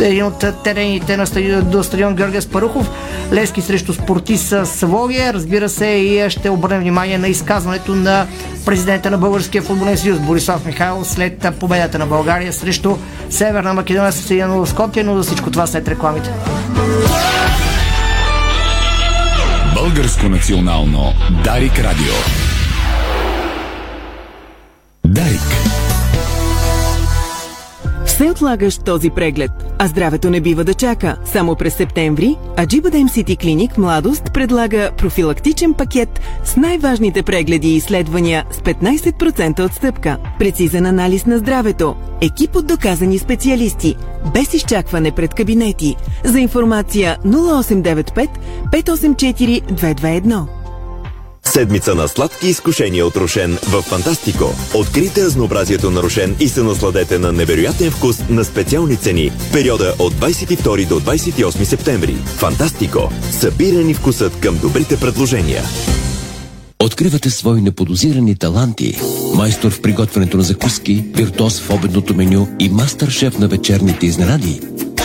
един от терените до стадион Георги Аспарухов. Левски срещу Спортист Своге. Разбира се, и ще обърнем внимание на изказването на президента на Българския футболен съюз Борислав Михайлов след победата на България срещу Северна Македония с 1-0 в Скопие, но за всичко това след рекламите. Българско национално Дарик Радио. Дарик. Все отлагаш този преглед, а здравето не бива да чака. Само през септември Аджиба Дем Сити Клиник Младост предлага профилактичен пакет с най-важните прегледи и изследвания с 15% отстъпка. Прецизен анализ на здравето. Екип от доказани специалисти. Без изчакване пред кабинети. За информация 0895 584 221. Седмица на сладки изкушения от Рошен в Фантастико. Открийте разнообразието на Рошен и се насладете на невероятен вкус на специални цени. Периода от 22 до 28 септември. Фантастико. Събира ни вкусът към добрите предложения. Откривате свои неподозирани таланти. Майстор в приготвянето на закуски, виртуоз в обедното меню и мастер-шеф на вечерните изненади.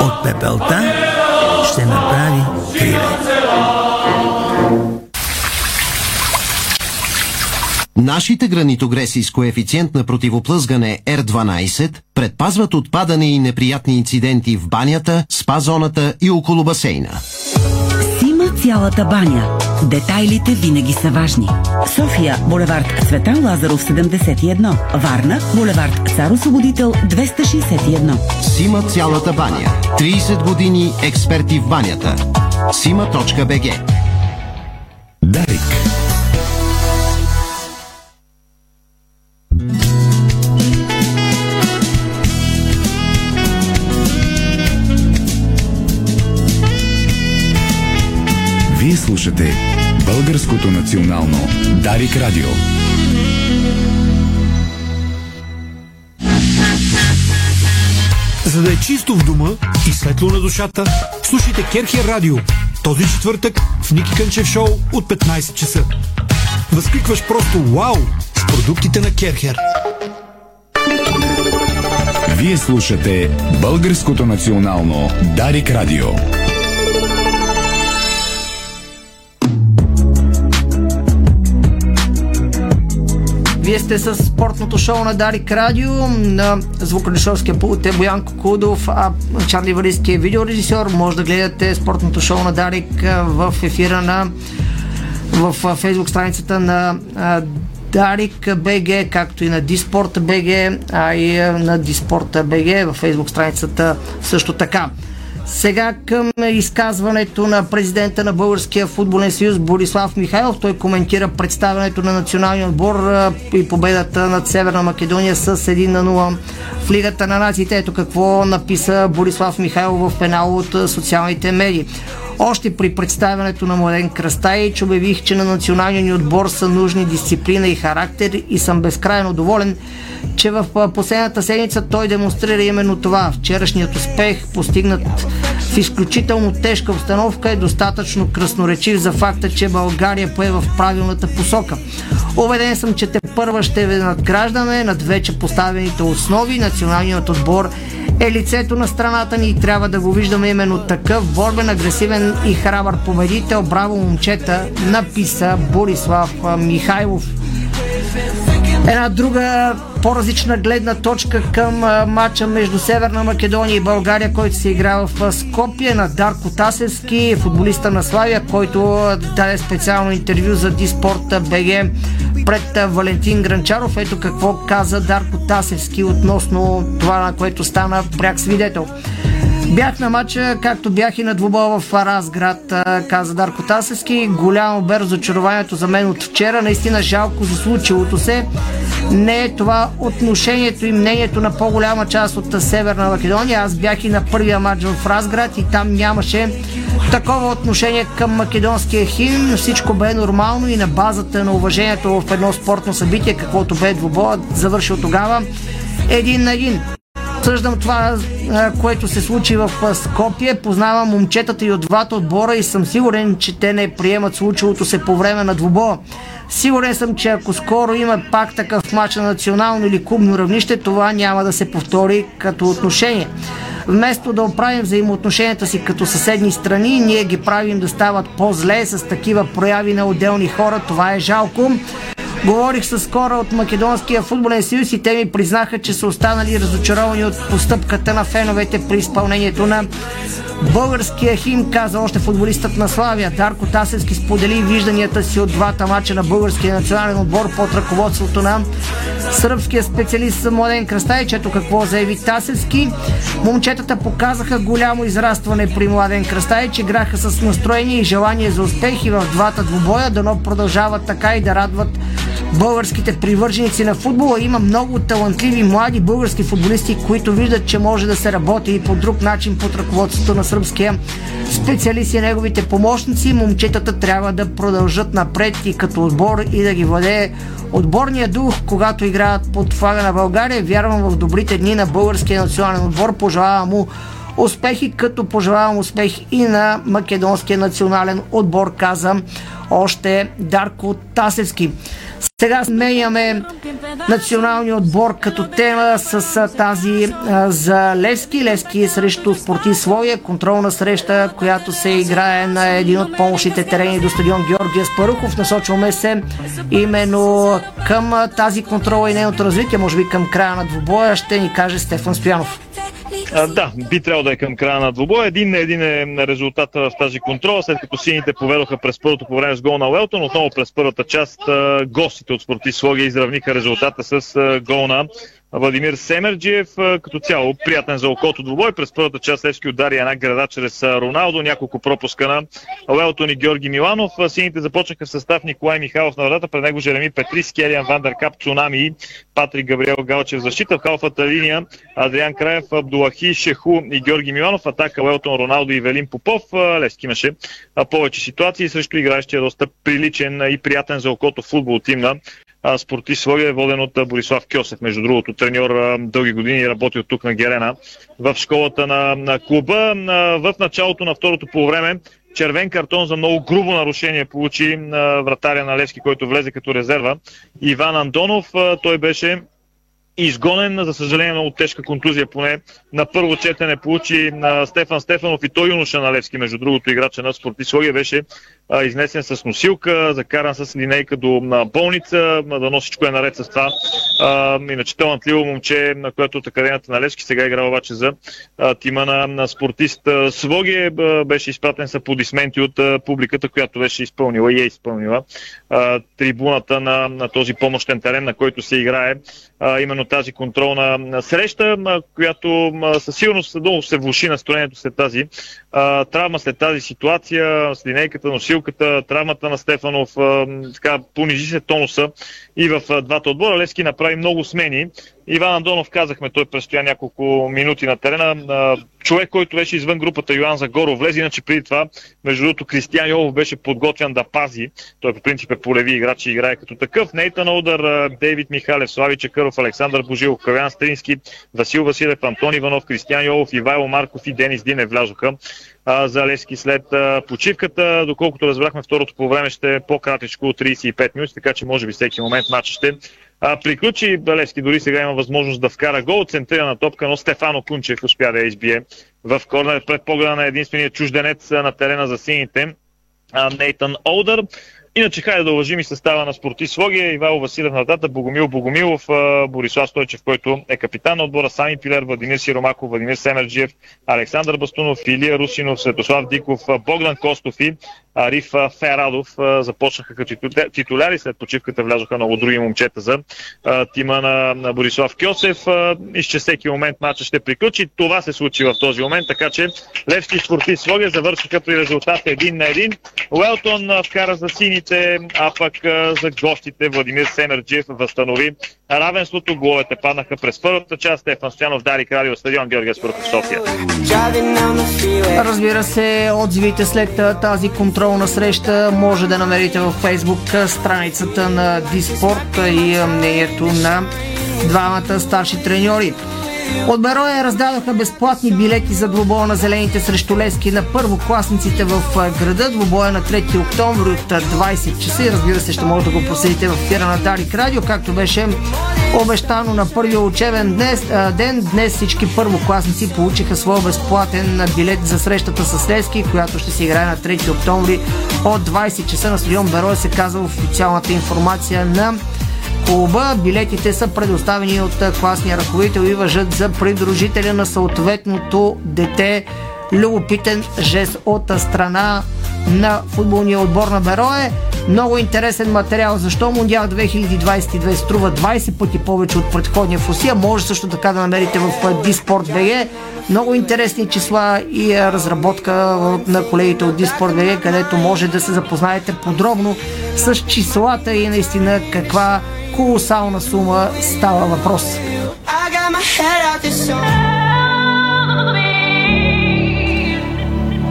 От пепелта ще направи криле. Нашите гранитогреси с коефициент на противоплъзгане R12 предпазват от падане и неприятни инциденти в банята, спа зоната и около басейна. Сима цялата баня. Детайлите винаги са важни. София, булевард Цветан Лазаров 71. Варна, булевард Цар Освободител 261. Сима цялата баня. 30 години експерти в банята. Sima.bg. Дарик. Вие слушате Българското национално Дарик Радио. За да е чисто в дома и светло на душата, слушайте Керхер Радио този четвъртък в Ники Кънчев шоу от 15 часа. Възкликваш просто вау с продуктите на Керхер. Вие слушате Българското национално Дарик Радио. Вие сте с спортното шоу на Дарик Радио. На звукорежисьорския пулт е Боян Кокудов, а Чарли Варийски е видеорежисьор. Може да гледате спортното шоу на Дарик в ефира в фейсбук страницата на Дарик БГ, както и на Диспорт БГ, а и на Диспорт БГ в фейсбук страницата също така. Сега към изказването на президента на Българския футболен съюз Борислав Михайлов. Той коментира представянето на националния отбор и победата над Северна Македония с 1-0 в Лигата на нациите. Ето какво написа Борислав Михайлов в пенал от социалните медии. Още при представянето на Младен Кръстайч обявих, че на националния ни отбор са нужни дисциплина и характер и съм безкрайно доволен, че в последната седмица той демонстрира именно това. Вчерашният успех, постигнат в изключително тежка обстановка, е достатъчно красноречив за факта, че България пое в правилната посока. Убеден съм, че тепърва ще надграждаме над вече поставените основи. Националният отбор е лицето на страната ни и трябва да го виждаме именно такъв, борбен, агресивен и храбър победител. Браво, момчета, написа Борислав Михайлов. Една друга по-различна гледна точка към матча между Северна Македония и България, който се игра в Скопие, на Дарко Тасески, футболиста на Славия, който даде специално интервю за Диспорт БГ пред Валентин Гранчаров. Ето какво каза Дарко Тасески относно това, на което стана пряк свидетел. Бях на матча, както бях и на двубоя в Разград, каза Дарко Тасески. Голямо бе разочарованието за мен от вчера. Наистина жалко за случилото се. Не е това отношението и мнението на по-голяма част от Северна Македония. Аз бях и на първия матч в Разград и там нямаше такова отношение към македонския химн. Всичко бе нормално и на базата на уважението в едно спортно събитие, каквото бе двубоя, завършил тогава 1-1. Съждам това, което се случи в Скопие. Познавам момчетата и от двата отбора и съм сигурен, че те не приемат случилото се по време на двубоя. Сигурен съм, че ако скоро има пак такъв мач на национално или клубно равнище, това няма да се повтори като отношение. Вместо да оправим взаимоотношенията си като съседни страни, ние ги правим да стават по-зле с такива прояви на отделни хора. Това е жалко. Говорих с хора от Македонския футболен съюз и те ми признаха, че са останали разочаровани от постъпката на феновете при изпълнението на българския химн, каза още футболистът на Славия. Дарко Тасески сподели вижданията си от двата мача на българския национален отбор под ръководството на сръбския специалист Младен Кръстайч. Ето какво заяви Тасески. Момчетата показаха голямо израстване при Младен Кръстайч, играха с настроение и желание за успех и в двата двубоя, дано продължават така и да радват българските привърженици на футбола. Има много талантливи млади български футболисти, които виждат, че може да се работи и по друг начин под ръководството на сръбския специалист и неговите помощници. Момчетата трябва да продължат напред и като отбор и да ги владее отборния дух, когато играят под флага на България. Вярвам в добрите дни на българския национален отбор. Пожелавам му успехи, като пожелавам успех и на македонския национален отбор, каза още Дарко Тасевски. Сега сменяме националния отбор като тема с тази за Левски. Левски срещу Спортист Своге, контролна среща, която се играе на един от помощните терени до стадион Георгия Спарухов. Насочваме се именно към тази контрола и нейното развитие, може би към края на двубоя, ще ни каже Стефан Стоянов. Да, би трябвало да е към края на двубоя. 1-1 е резултата в тази контрола, след като сините поведоха през първото по време с гол на Уелтон. Отново през първата част гостите от Спортист Своге изравниха резултата с гол на Владимир Семерджиев. Като цяло приятен за окото двубой. През първата част Левски удари една града чрез Роналдо, няколко пропуска на Уелтон и Георги Миланов. Сините започнаха в състав Николай Михайлов на вратата, пред него Жереми Петриски, Елиан Вандеркап, Цунами и Патрик Габриел Галчев в защита. В халфата линия Адриан Краев, Абдулахи Шеху и Георги Миланов. Атака Уелтон, Роналдо и Велин Попов. Левски имаше повече ситуации срещу играещия доста приличен и приятен за окото футбол тим на Спортист Своге, е воден от Борислав Кьосев, между другото треньор, дълги години работи от тук на Герена в школата на клуба. В началото на второто полувреме червен картон за много грубо нарушение получи вратаря на Левски, който влезе като резерва, Иван Антонов. Той беше изгонен, за съжаление много тежка контузия, поне на първо четене получи Стефан Стефанов и той юноша на Левски, между другото играча на Спортист Своге, беше изнесен с носилка, закаран с линейка до болница, дано всичко е наред с това. Иначе талантливо момче, на което от академията на Левски, сега играва обаче за тима на Спортист Своге, беше изпратен с аплодисменти от публиката, която беше изпълнила и е изпълнила трибуната на този помощен терен, на който се играе именно тази контролна среща, която със сигурност много се влоши настроението след тази травма, след тази ситуация с линейката, носилката, травмата на Стефанов. Така понижи се тонуса и в двата отбора. Левски направи много смени. Иван Андонов, казахме, той престоя няколко минути на терена. Човек, който беше извън групата, Йоан Загоров, влезе, иначе преди това, между другото, Кристиян Йолов беше подготвен да пази. Той по принцип е полеви играч и играе като такъв. Нейтан Олдър, Дейвид Михалев, Слави Чакъров, Александър Божилов, Кавян Стрински, Васил Василев, Антон Иванов, Кристиян Йолов, Ивайло Марков и Денис Динев влязоха за Левски след почивката. Доколкото разбрахме, второто по време ще е по-кратичко от 35 минути, така че може би всеки момент матчът ще приключи. Левски дори сега има възможност да вкара гол, центрирана топка, но Стефано Кунчев успя да я избие в корнер пред погледа на единствения чужденец на терена за сините, Нейтан Олдър. Иначе хайде да уважим и състава на Спортист Своге. Ивайло Василев на вратата, Богомил Богомилов, Борислав Стойчев, който е капитан на отбора, Сами Пилер, Владимир Сиромаков, Владимир Семерджиев, Александър Бастунов, Илия Русинов, Светослав Диков, Богдан Костов и Ариф Ферадов започнаха като титуляри. След почивката влязоха много други момчета за тима на Борислав Кьосев. И че всеки момент матчът ще приключи. Това се случи в този момент, така че Левски Спортист Своге завършиха при резултата 1-1. Уелтон вкара за сините, а пък за гостите Владимир Семерджиев възстанови равенството. Головете паднаха през първата част. Стефан Стоянов, Дарик Радио, стадион Георгия Спарухов, София. Разбира се, отзивите след тази контролна среща може да намерите във Фейсбук страницата на Диспорт и мнението на двамата старши треньори. От Бароя раздадоха безплатни билети за двубоя на зелените срещу Левски на първокласниците в града. Двубоя на 3 октомври от 20 часа и разбира се ще може да го проследите в ефира на Дарик Радио, както беше обещано на първия учебен ден. Днес всички първокласници получиха своя безплатен билет за срещата с Левски, която ще се играе на 3 октомври от 20 часа на стадион Бароя, се казва в официалната информация на клуба. Билетите са предоставени от класния ръководител и важат за придружителя на съответното дете. Любопитен жест от страна на футболния отбор на Берое. Много интересен материал. Защо Мондиал 2022 струва 20 пъти повече от предходния в Русия? Може също така да намерите в Диспорт БГ. Много интересни числа и разработка на колегите от Диспорт БГ, където може да се запознаете подробно с числата и наистина каква колосална сума става въпрос.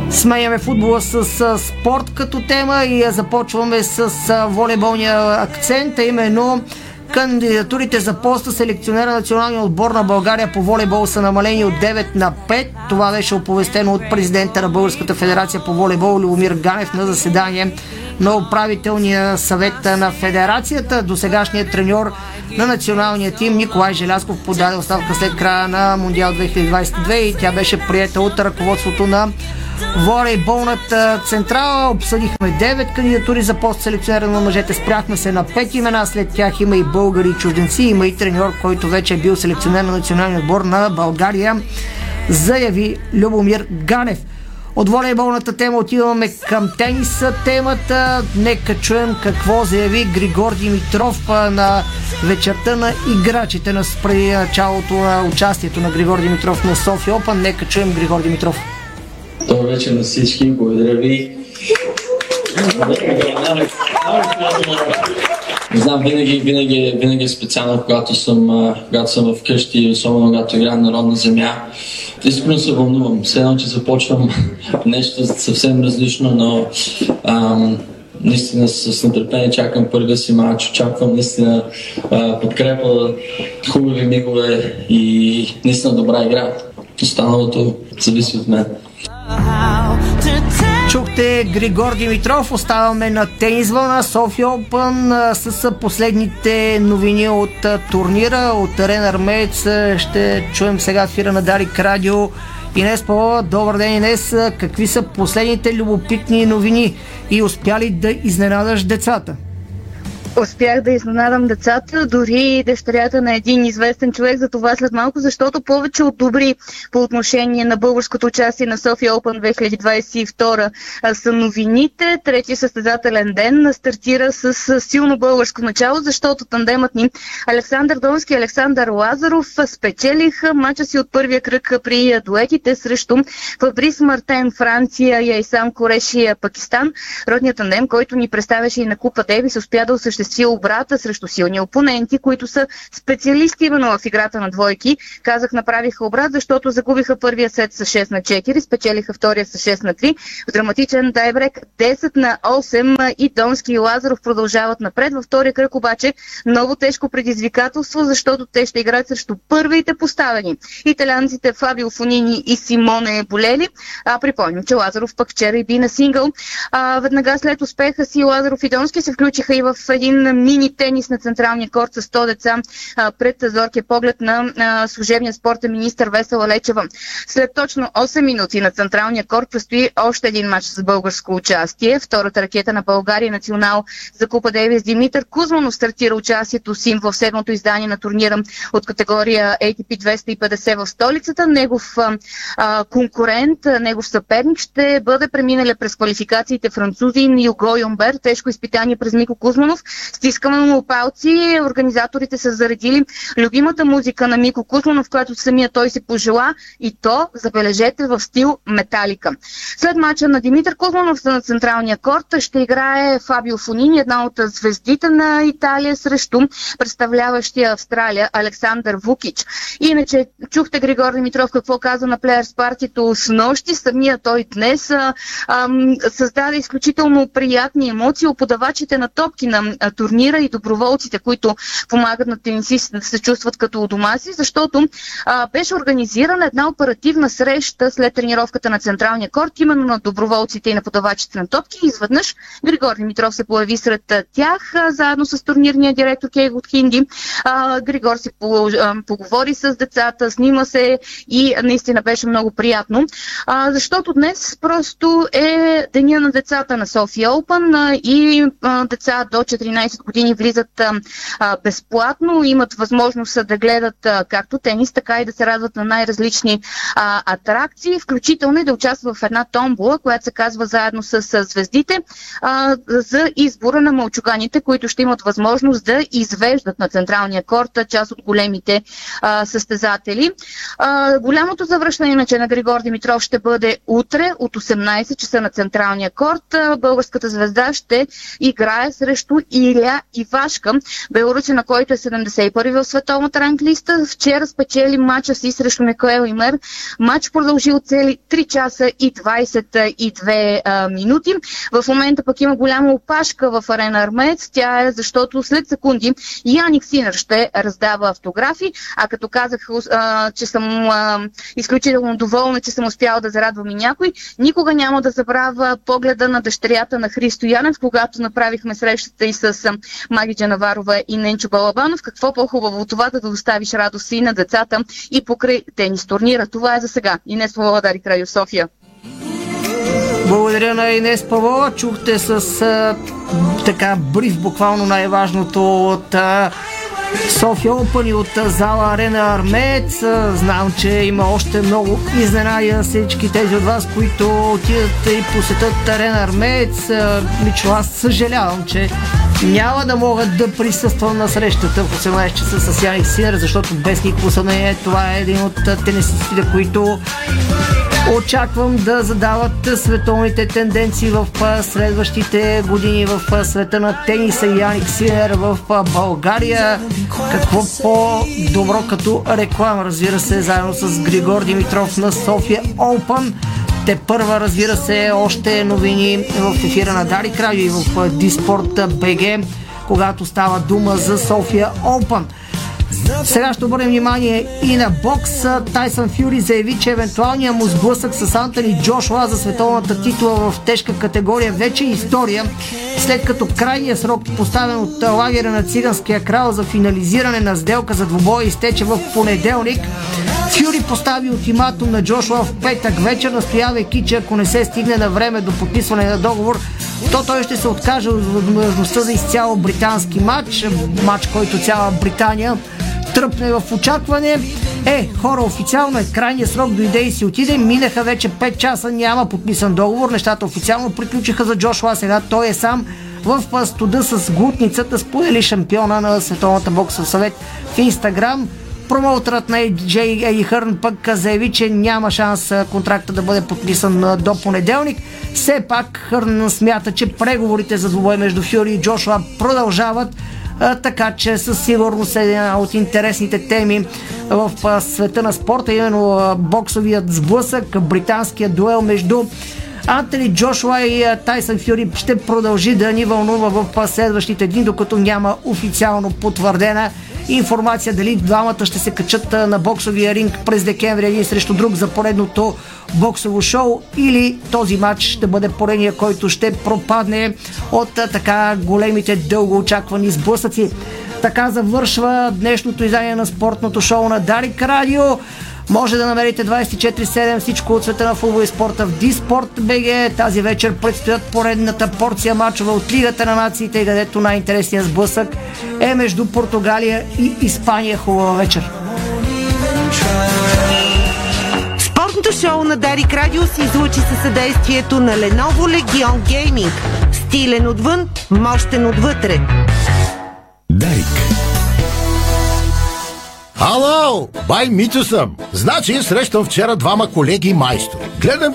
Сменяме футбола с спорт като тема и започваме с волейболния акцент, а именно кандидатурите за поста селекционера на националния отбор на България по волейбол са намалени от 9 на 5. Това беше оповестено от президента на Българската федерация по волейбол Любомир Ганев на заседание на управителния съвет на федерацията. Досегашният треньор на националния тим Николай Желязков подаде оставка след края на Мондиал 2022 и тя беше приета от ръководството на волейболната централа. Обсъдихме 9 кандидатури за пост селекционер на мъжете. Спряхме се на 5 имена. След тях има и българи и чужденци. Има и треньор, който вече е бил селекционер на националния отбор на България, заяви Любомир Ганев. От волейболната тема отиваме към тениса темата. Нека чуем какво заяви Григор Димитров на вечерта на играчите на преди началото на участието на Григор Димитров на Sofia Open. Нека чуем Григор Димитров. Добър вечер на всички, благодаря ви. Знам, винаги е специално, когато съм вкъщи, особено когато игра на родна земя. Искрено се вълнувам, следно, че започвам нещо съвсем различно, но наистина с нетърпение чакам първия си мач, очаквам наистина подкрепа, хубави мигове и наистина добра игра. Останалото зависи от мен. Чухте Григор Димитров. Оставаме на тенис вълна. Sofia Open с последните новини от турнира от Арена Армеец. Ще чуем сега ефира на Дарик Радио. Инес Павлова, добър ден, Инес. Какви са последните любопитни новини и успя ли да изненадаш децата? Успях да изненадам децата, дори дъщерята на един известен човек, за това след малко, защото повече одобри по отношение на българското участие на Sofia Open 2022 са новините. Третия състезателен ден стартира с силно българско начало, защото тандемът ни Александър Донски и Александър Лазаров спечелиха мача си от първия кръг при дуетите срещу Фабрис Мартен, Франция, и Айсам Кореши, Пакистан. Родният тандем, който ни представяше и на Купа Девис, успя да осъществи обрата срещу силни опоненти, които са специалисти именно в играта на двойки. Казах, направиха обрат, защото загубиха първия сет с 6 на 4, спечелиха втория с 6 на 3. В драматичен дайбрек 10 на 8 и Донски и Лазаров продължават напред. Във втория кръг обаче много тежко предизвикателство, защото те ще играят срещу първите поставени. Италианците Фабио Фонини и Симоне Болели. Припомням, че Лазаров пък вчера и би на сингъл. Веднага след успеха си Лазаров и Донски се включиха и в един мини тенис на централния корт с 100 деца пред зоркия поглед на служебния спортен министър Весела Лечева. След точно 8 минути на централния корт предстои още един матч с българско участие. Втората ракета на България национал за Купа Дейвис Димитър Кузманов стартира участието си в седмото издание на турнира от категория ATP 250 в столицата. Негов конкурент, негов съперник ще бъде преминалия през квалификациите французин Юго Юмбер. Тежко изпитание през Мико Кузманов. Стискаме му палци. Организаторите са заредили любимата музика на Мико Кузманов, която самия той си пожела, и то, забележете, в стил Металика. След мача на Димитър Кузманов на централния корт ще играе Фабио Фонини, една от звездите на Италия, срещу представляващия Австралия Александър Вукич. Иначе чухте Григор Димитров какво каза на Players Party-то с нощи. Самия той днес създаде изключително приятни емоции у подавачите на топки на турнира и доброволците, които помагат на тенисистите да се чувстват като у дома си, защото беше организирана една оперативна среща след тренировката на централния корт, именно на доброволците и на подавачите на топки. Изведнъж Григор Димитров се появи сред тях, заедно с турнирния директор Кейгот Хинди. Григор си поговори с децата, снима се и наистина беше много приятно, защото днес просто е деня на децата на Sofia Open и деца до 14 години влизат безплатно, имат възможност да гледат както тенис, така и да се радват на най-различни атракции, включително и да участват в една томбола, която се казва заедно с звездите, за избора на мълчуганите, които ще имат възможност да извеждат на централния корт част от големите състезатели. Голямото завръщане иначе на Григор Димитров ще бъде утре от 18 часа на централния корт. Българската звезда ще играе срещу Илия Ивашка, белорусин, на който е 71-ви в световната ранглиста. Вчера спечели мача си срещу Микоел Имер. Матч продължил цели 3 часа и 22 минути. В момента пък има голяма опашка в Арена Армеец. Тя е защото след секунди Яник Синер ще раздава автографи, а като казах, че съм изключително доволна, че съм успяла да зарадвам и някой, никога няма да забравя погледа на дъщерята на Христо Янев, когато направихме срещата и с Маги Джанаварова и Ненчо Балабанов. Какво по-хубаво от това да доставиш радост си на децата и покрай тенис турнира. Това е за сега. Инес Павлова, Дарик Радио, София. Благодаря на Инес Павлова. Чухте с така бриф буквално най-важното от Sofia Open и от зала Арена Армеец. Знам, че има още много изненади за всички тези от вас, които отидат и посетят Арена Армеец. Лично аз съжалявам, че няма да мога да присъствам на срещата в 18 часа с Яник Синер, защото без никакво съмнение това е един от тенисистите, които очаквам да задават световните тенденции в следващите години в света на тениса. Яник Синер в България. Какво по-добро като реклама, разбира се, заедно с Григор Димитров на Sofia Open. Тепърва, разбира се, още новини в ефира на Дарик Радио и в Диспорт БГ, когато става дума за Sofia Open. Сега ще обърнем внимание и на бокс. Тайсън Фюри заяви, че евентуалният му сблъсък с Антъни Джошуа за световната титла в тежка категория вече е история, след като крайният срок, поставен от лагера на циганския крал за финализиране на сделка за двубоя, изтече в понеделник. Фюри постави ултиматум на Джошуа в петък вечер, настоявайки, че ако не се стигне на време до подписване на договор, то той ще се откаже от възможността за изцяло британски матч, който цяла Британия тръпне в очакване. Хора, официално е крайният срок, дойде и си отиде. Минаха вече 5 часа, няма подписан договор. Нещата официално приключиха за Джошуа. Сега той е сам в студа с глутницата, сподели шампиона на световната боксов съвет в Инстаграм. Промоутерът на AJ Хърн пък заяви, че няма шанс контракта да бъде подписан до понеделник. Все пак Хърн смята, че преговорите за двубой между Фюри и Джошуа продължават, така че със сигурност е една от интересните теми в света на спорта, именно боксовият сблъсък, британският дуел между Антъни Джошуа и Тайсън Фюри ще продължи да ни вълнува в следващите дни, докато няма официално потвърдена информация дали двамата ще се качат на боксовия ринг през декември един срещу друг за поредното боксово шоу, или този матч ще бъде поредния, който ще пропадне от така големите дългоочаквани сблъсъци. Така завършва днешното издание на спортното шоу на Дарик Радио. Може да намерите 24/7 всичко от света на футбол и спорта в Диспорт БГ. Тази вечер предстоят поредната порция мачове от Лигата на нациите, където най-интересният сблъсък е между Португалия и Испания. Хубава вечер! Спортното шоу на Дарик Радио се излучи със съдействието на Lenovo Legion Gaming. Стилен отвън, мощен отвътре. Дарик. Ало, бай Митю съм. Значи срещам вчера двама колеги майстори. Гледам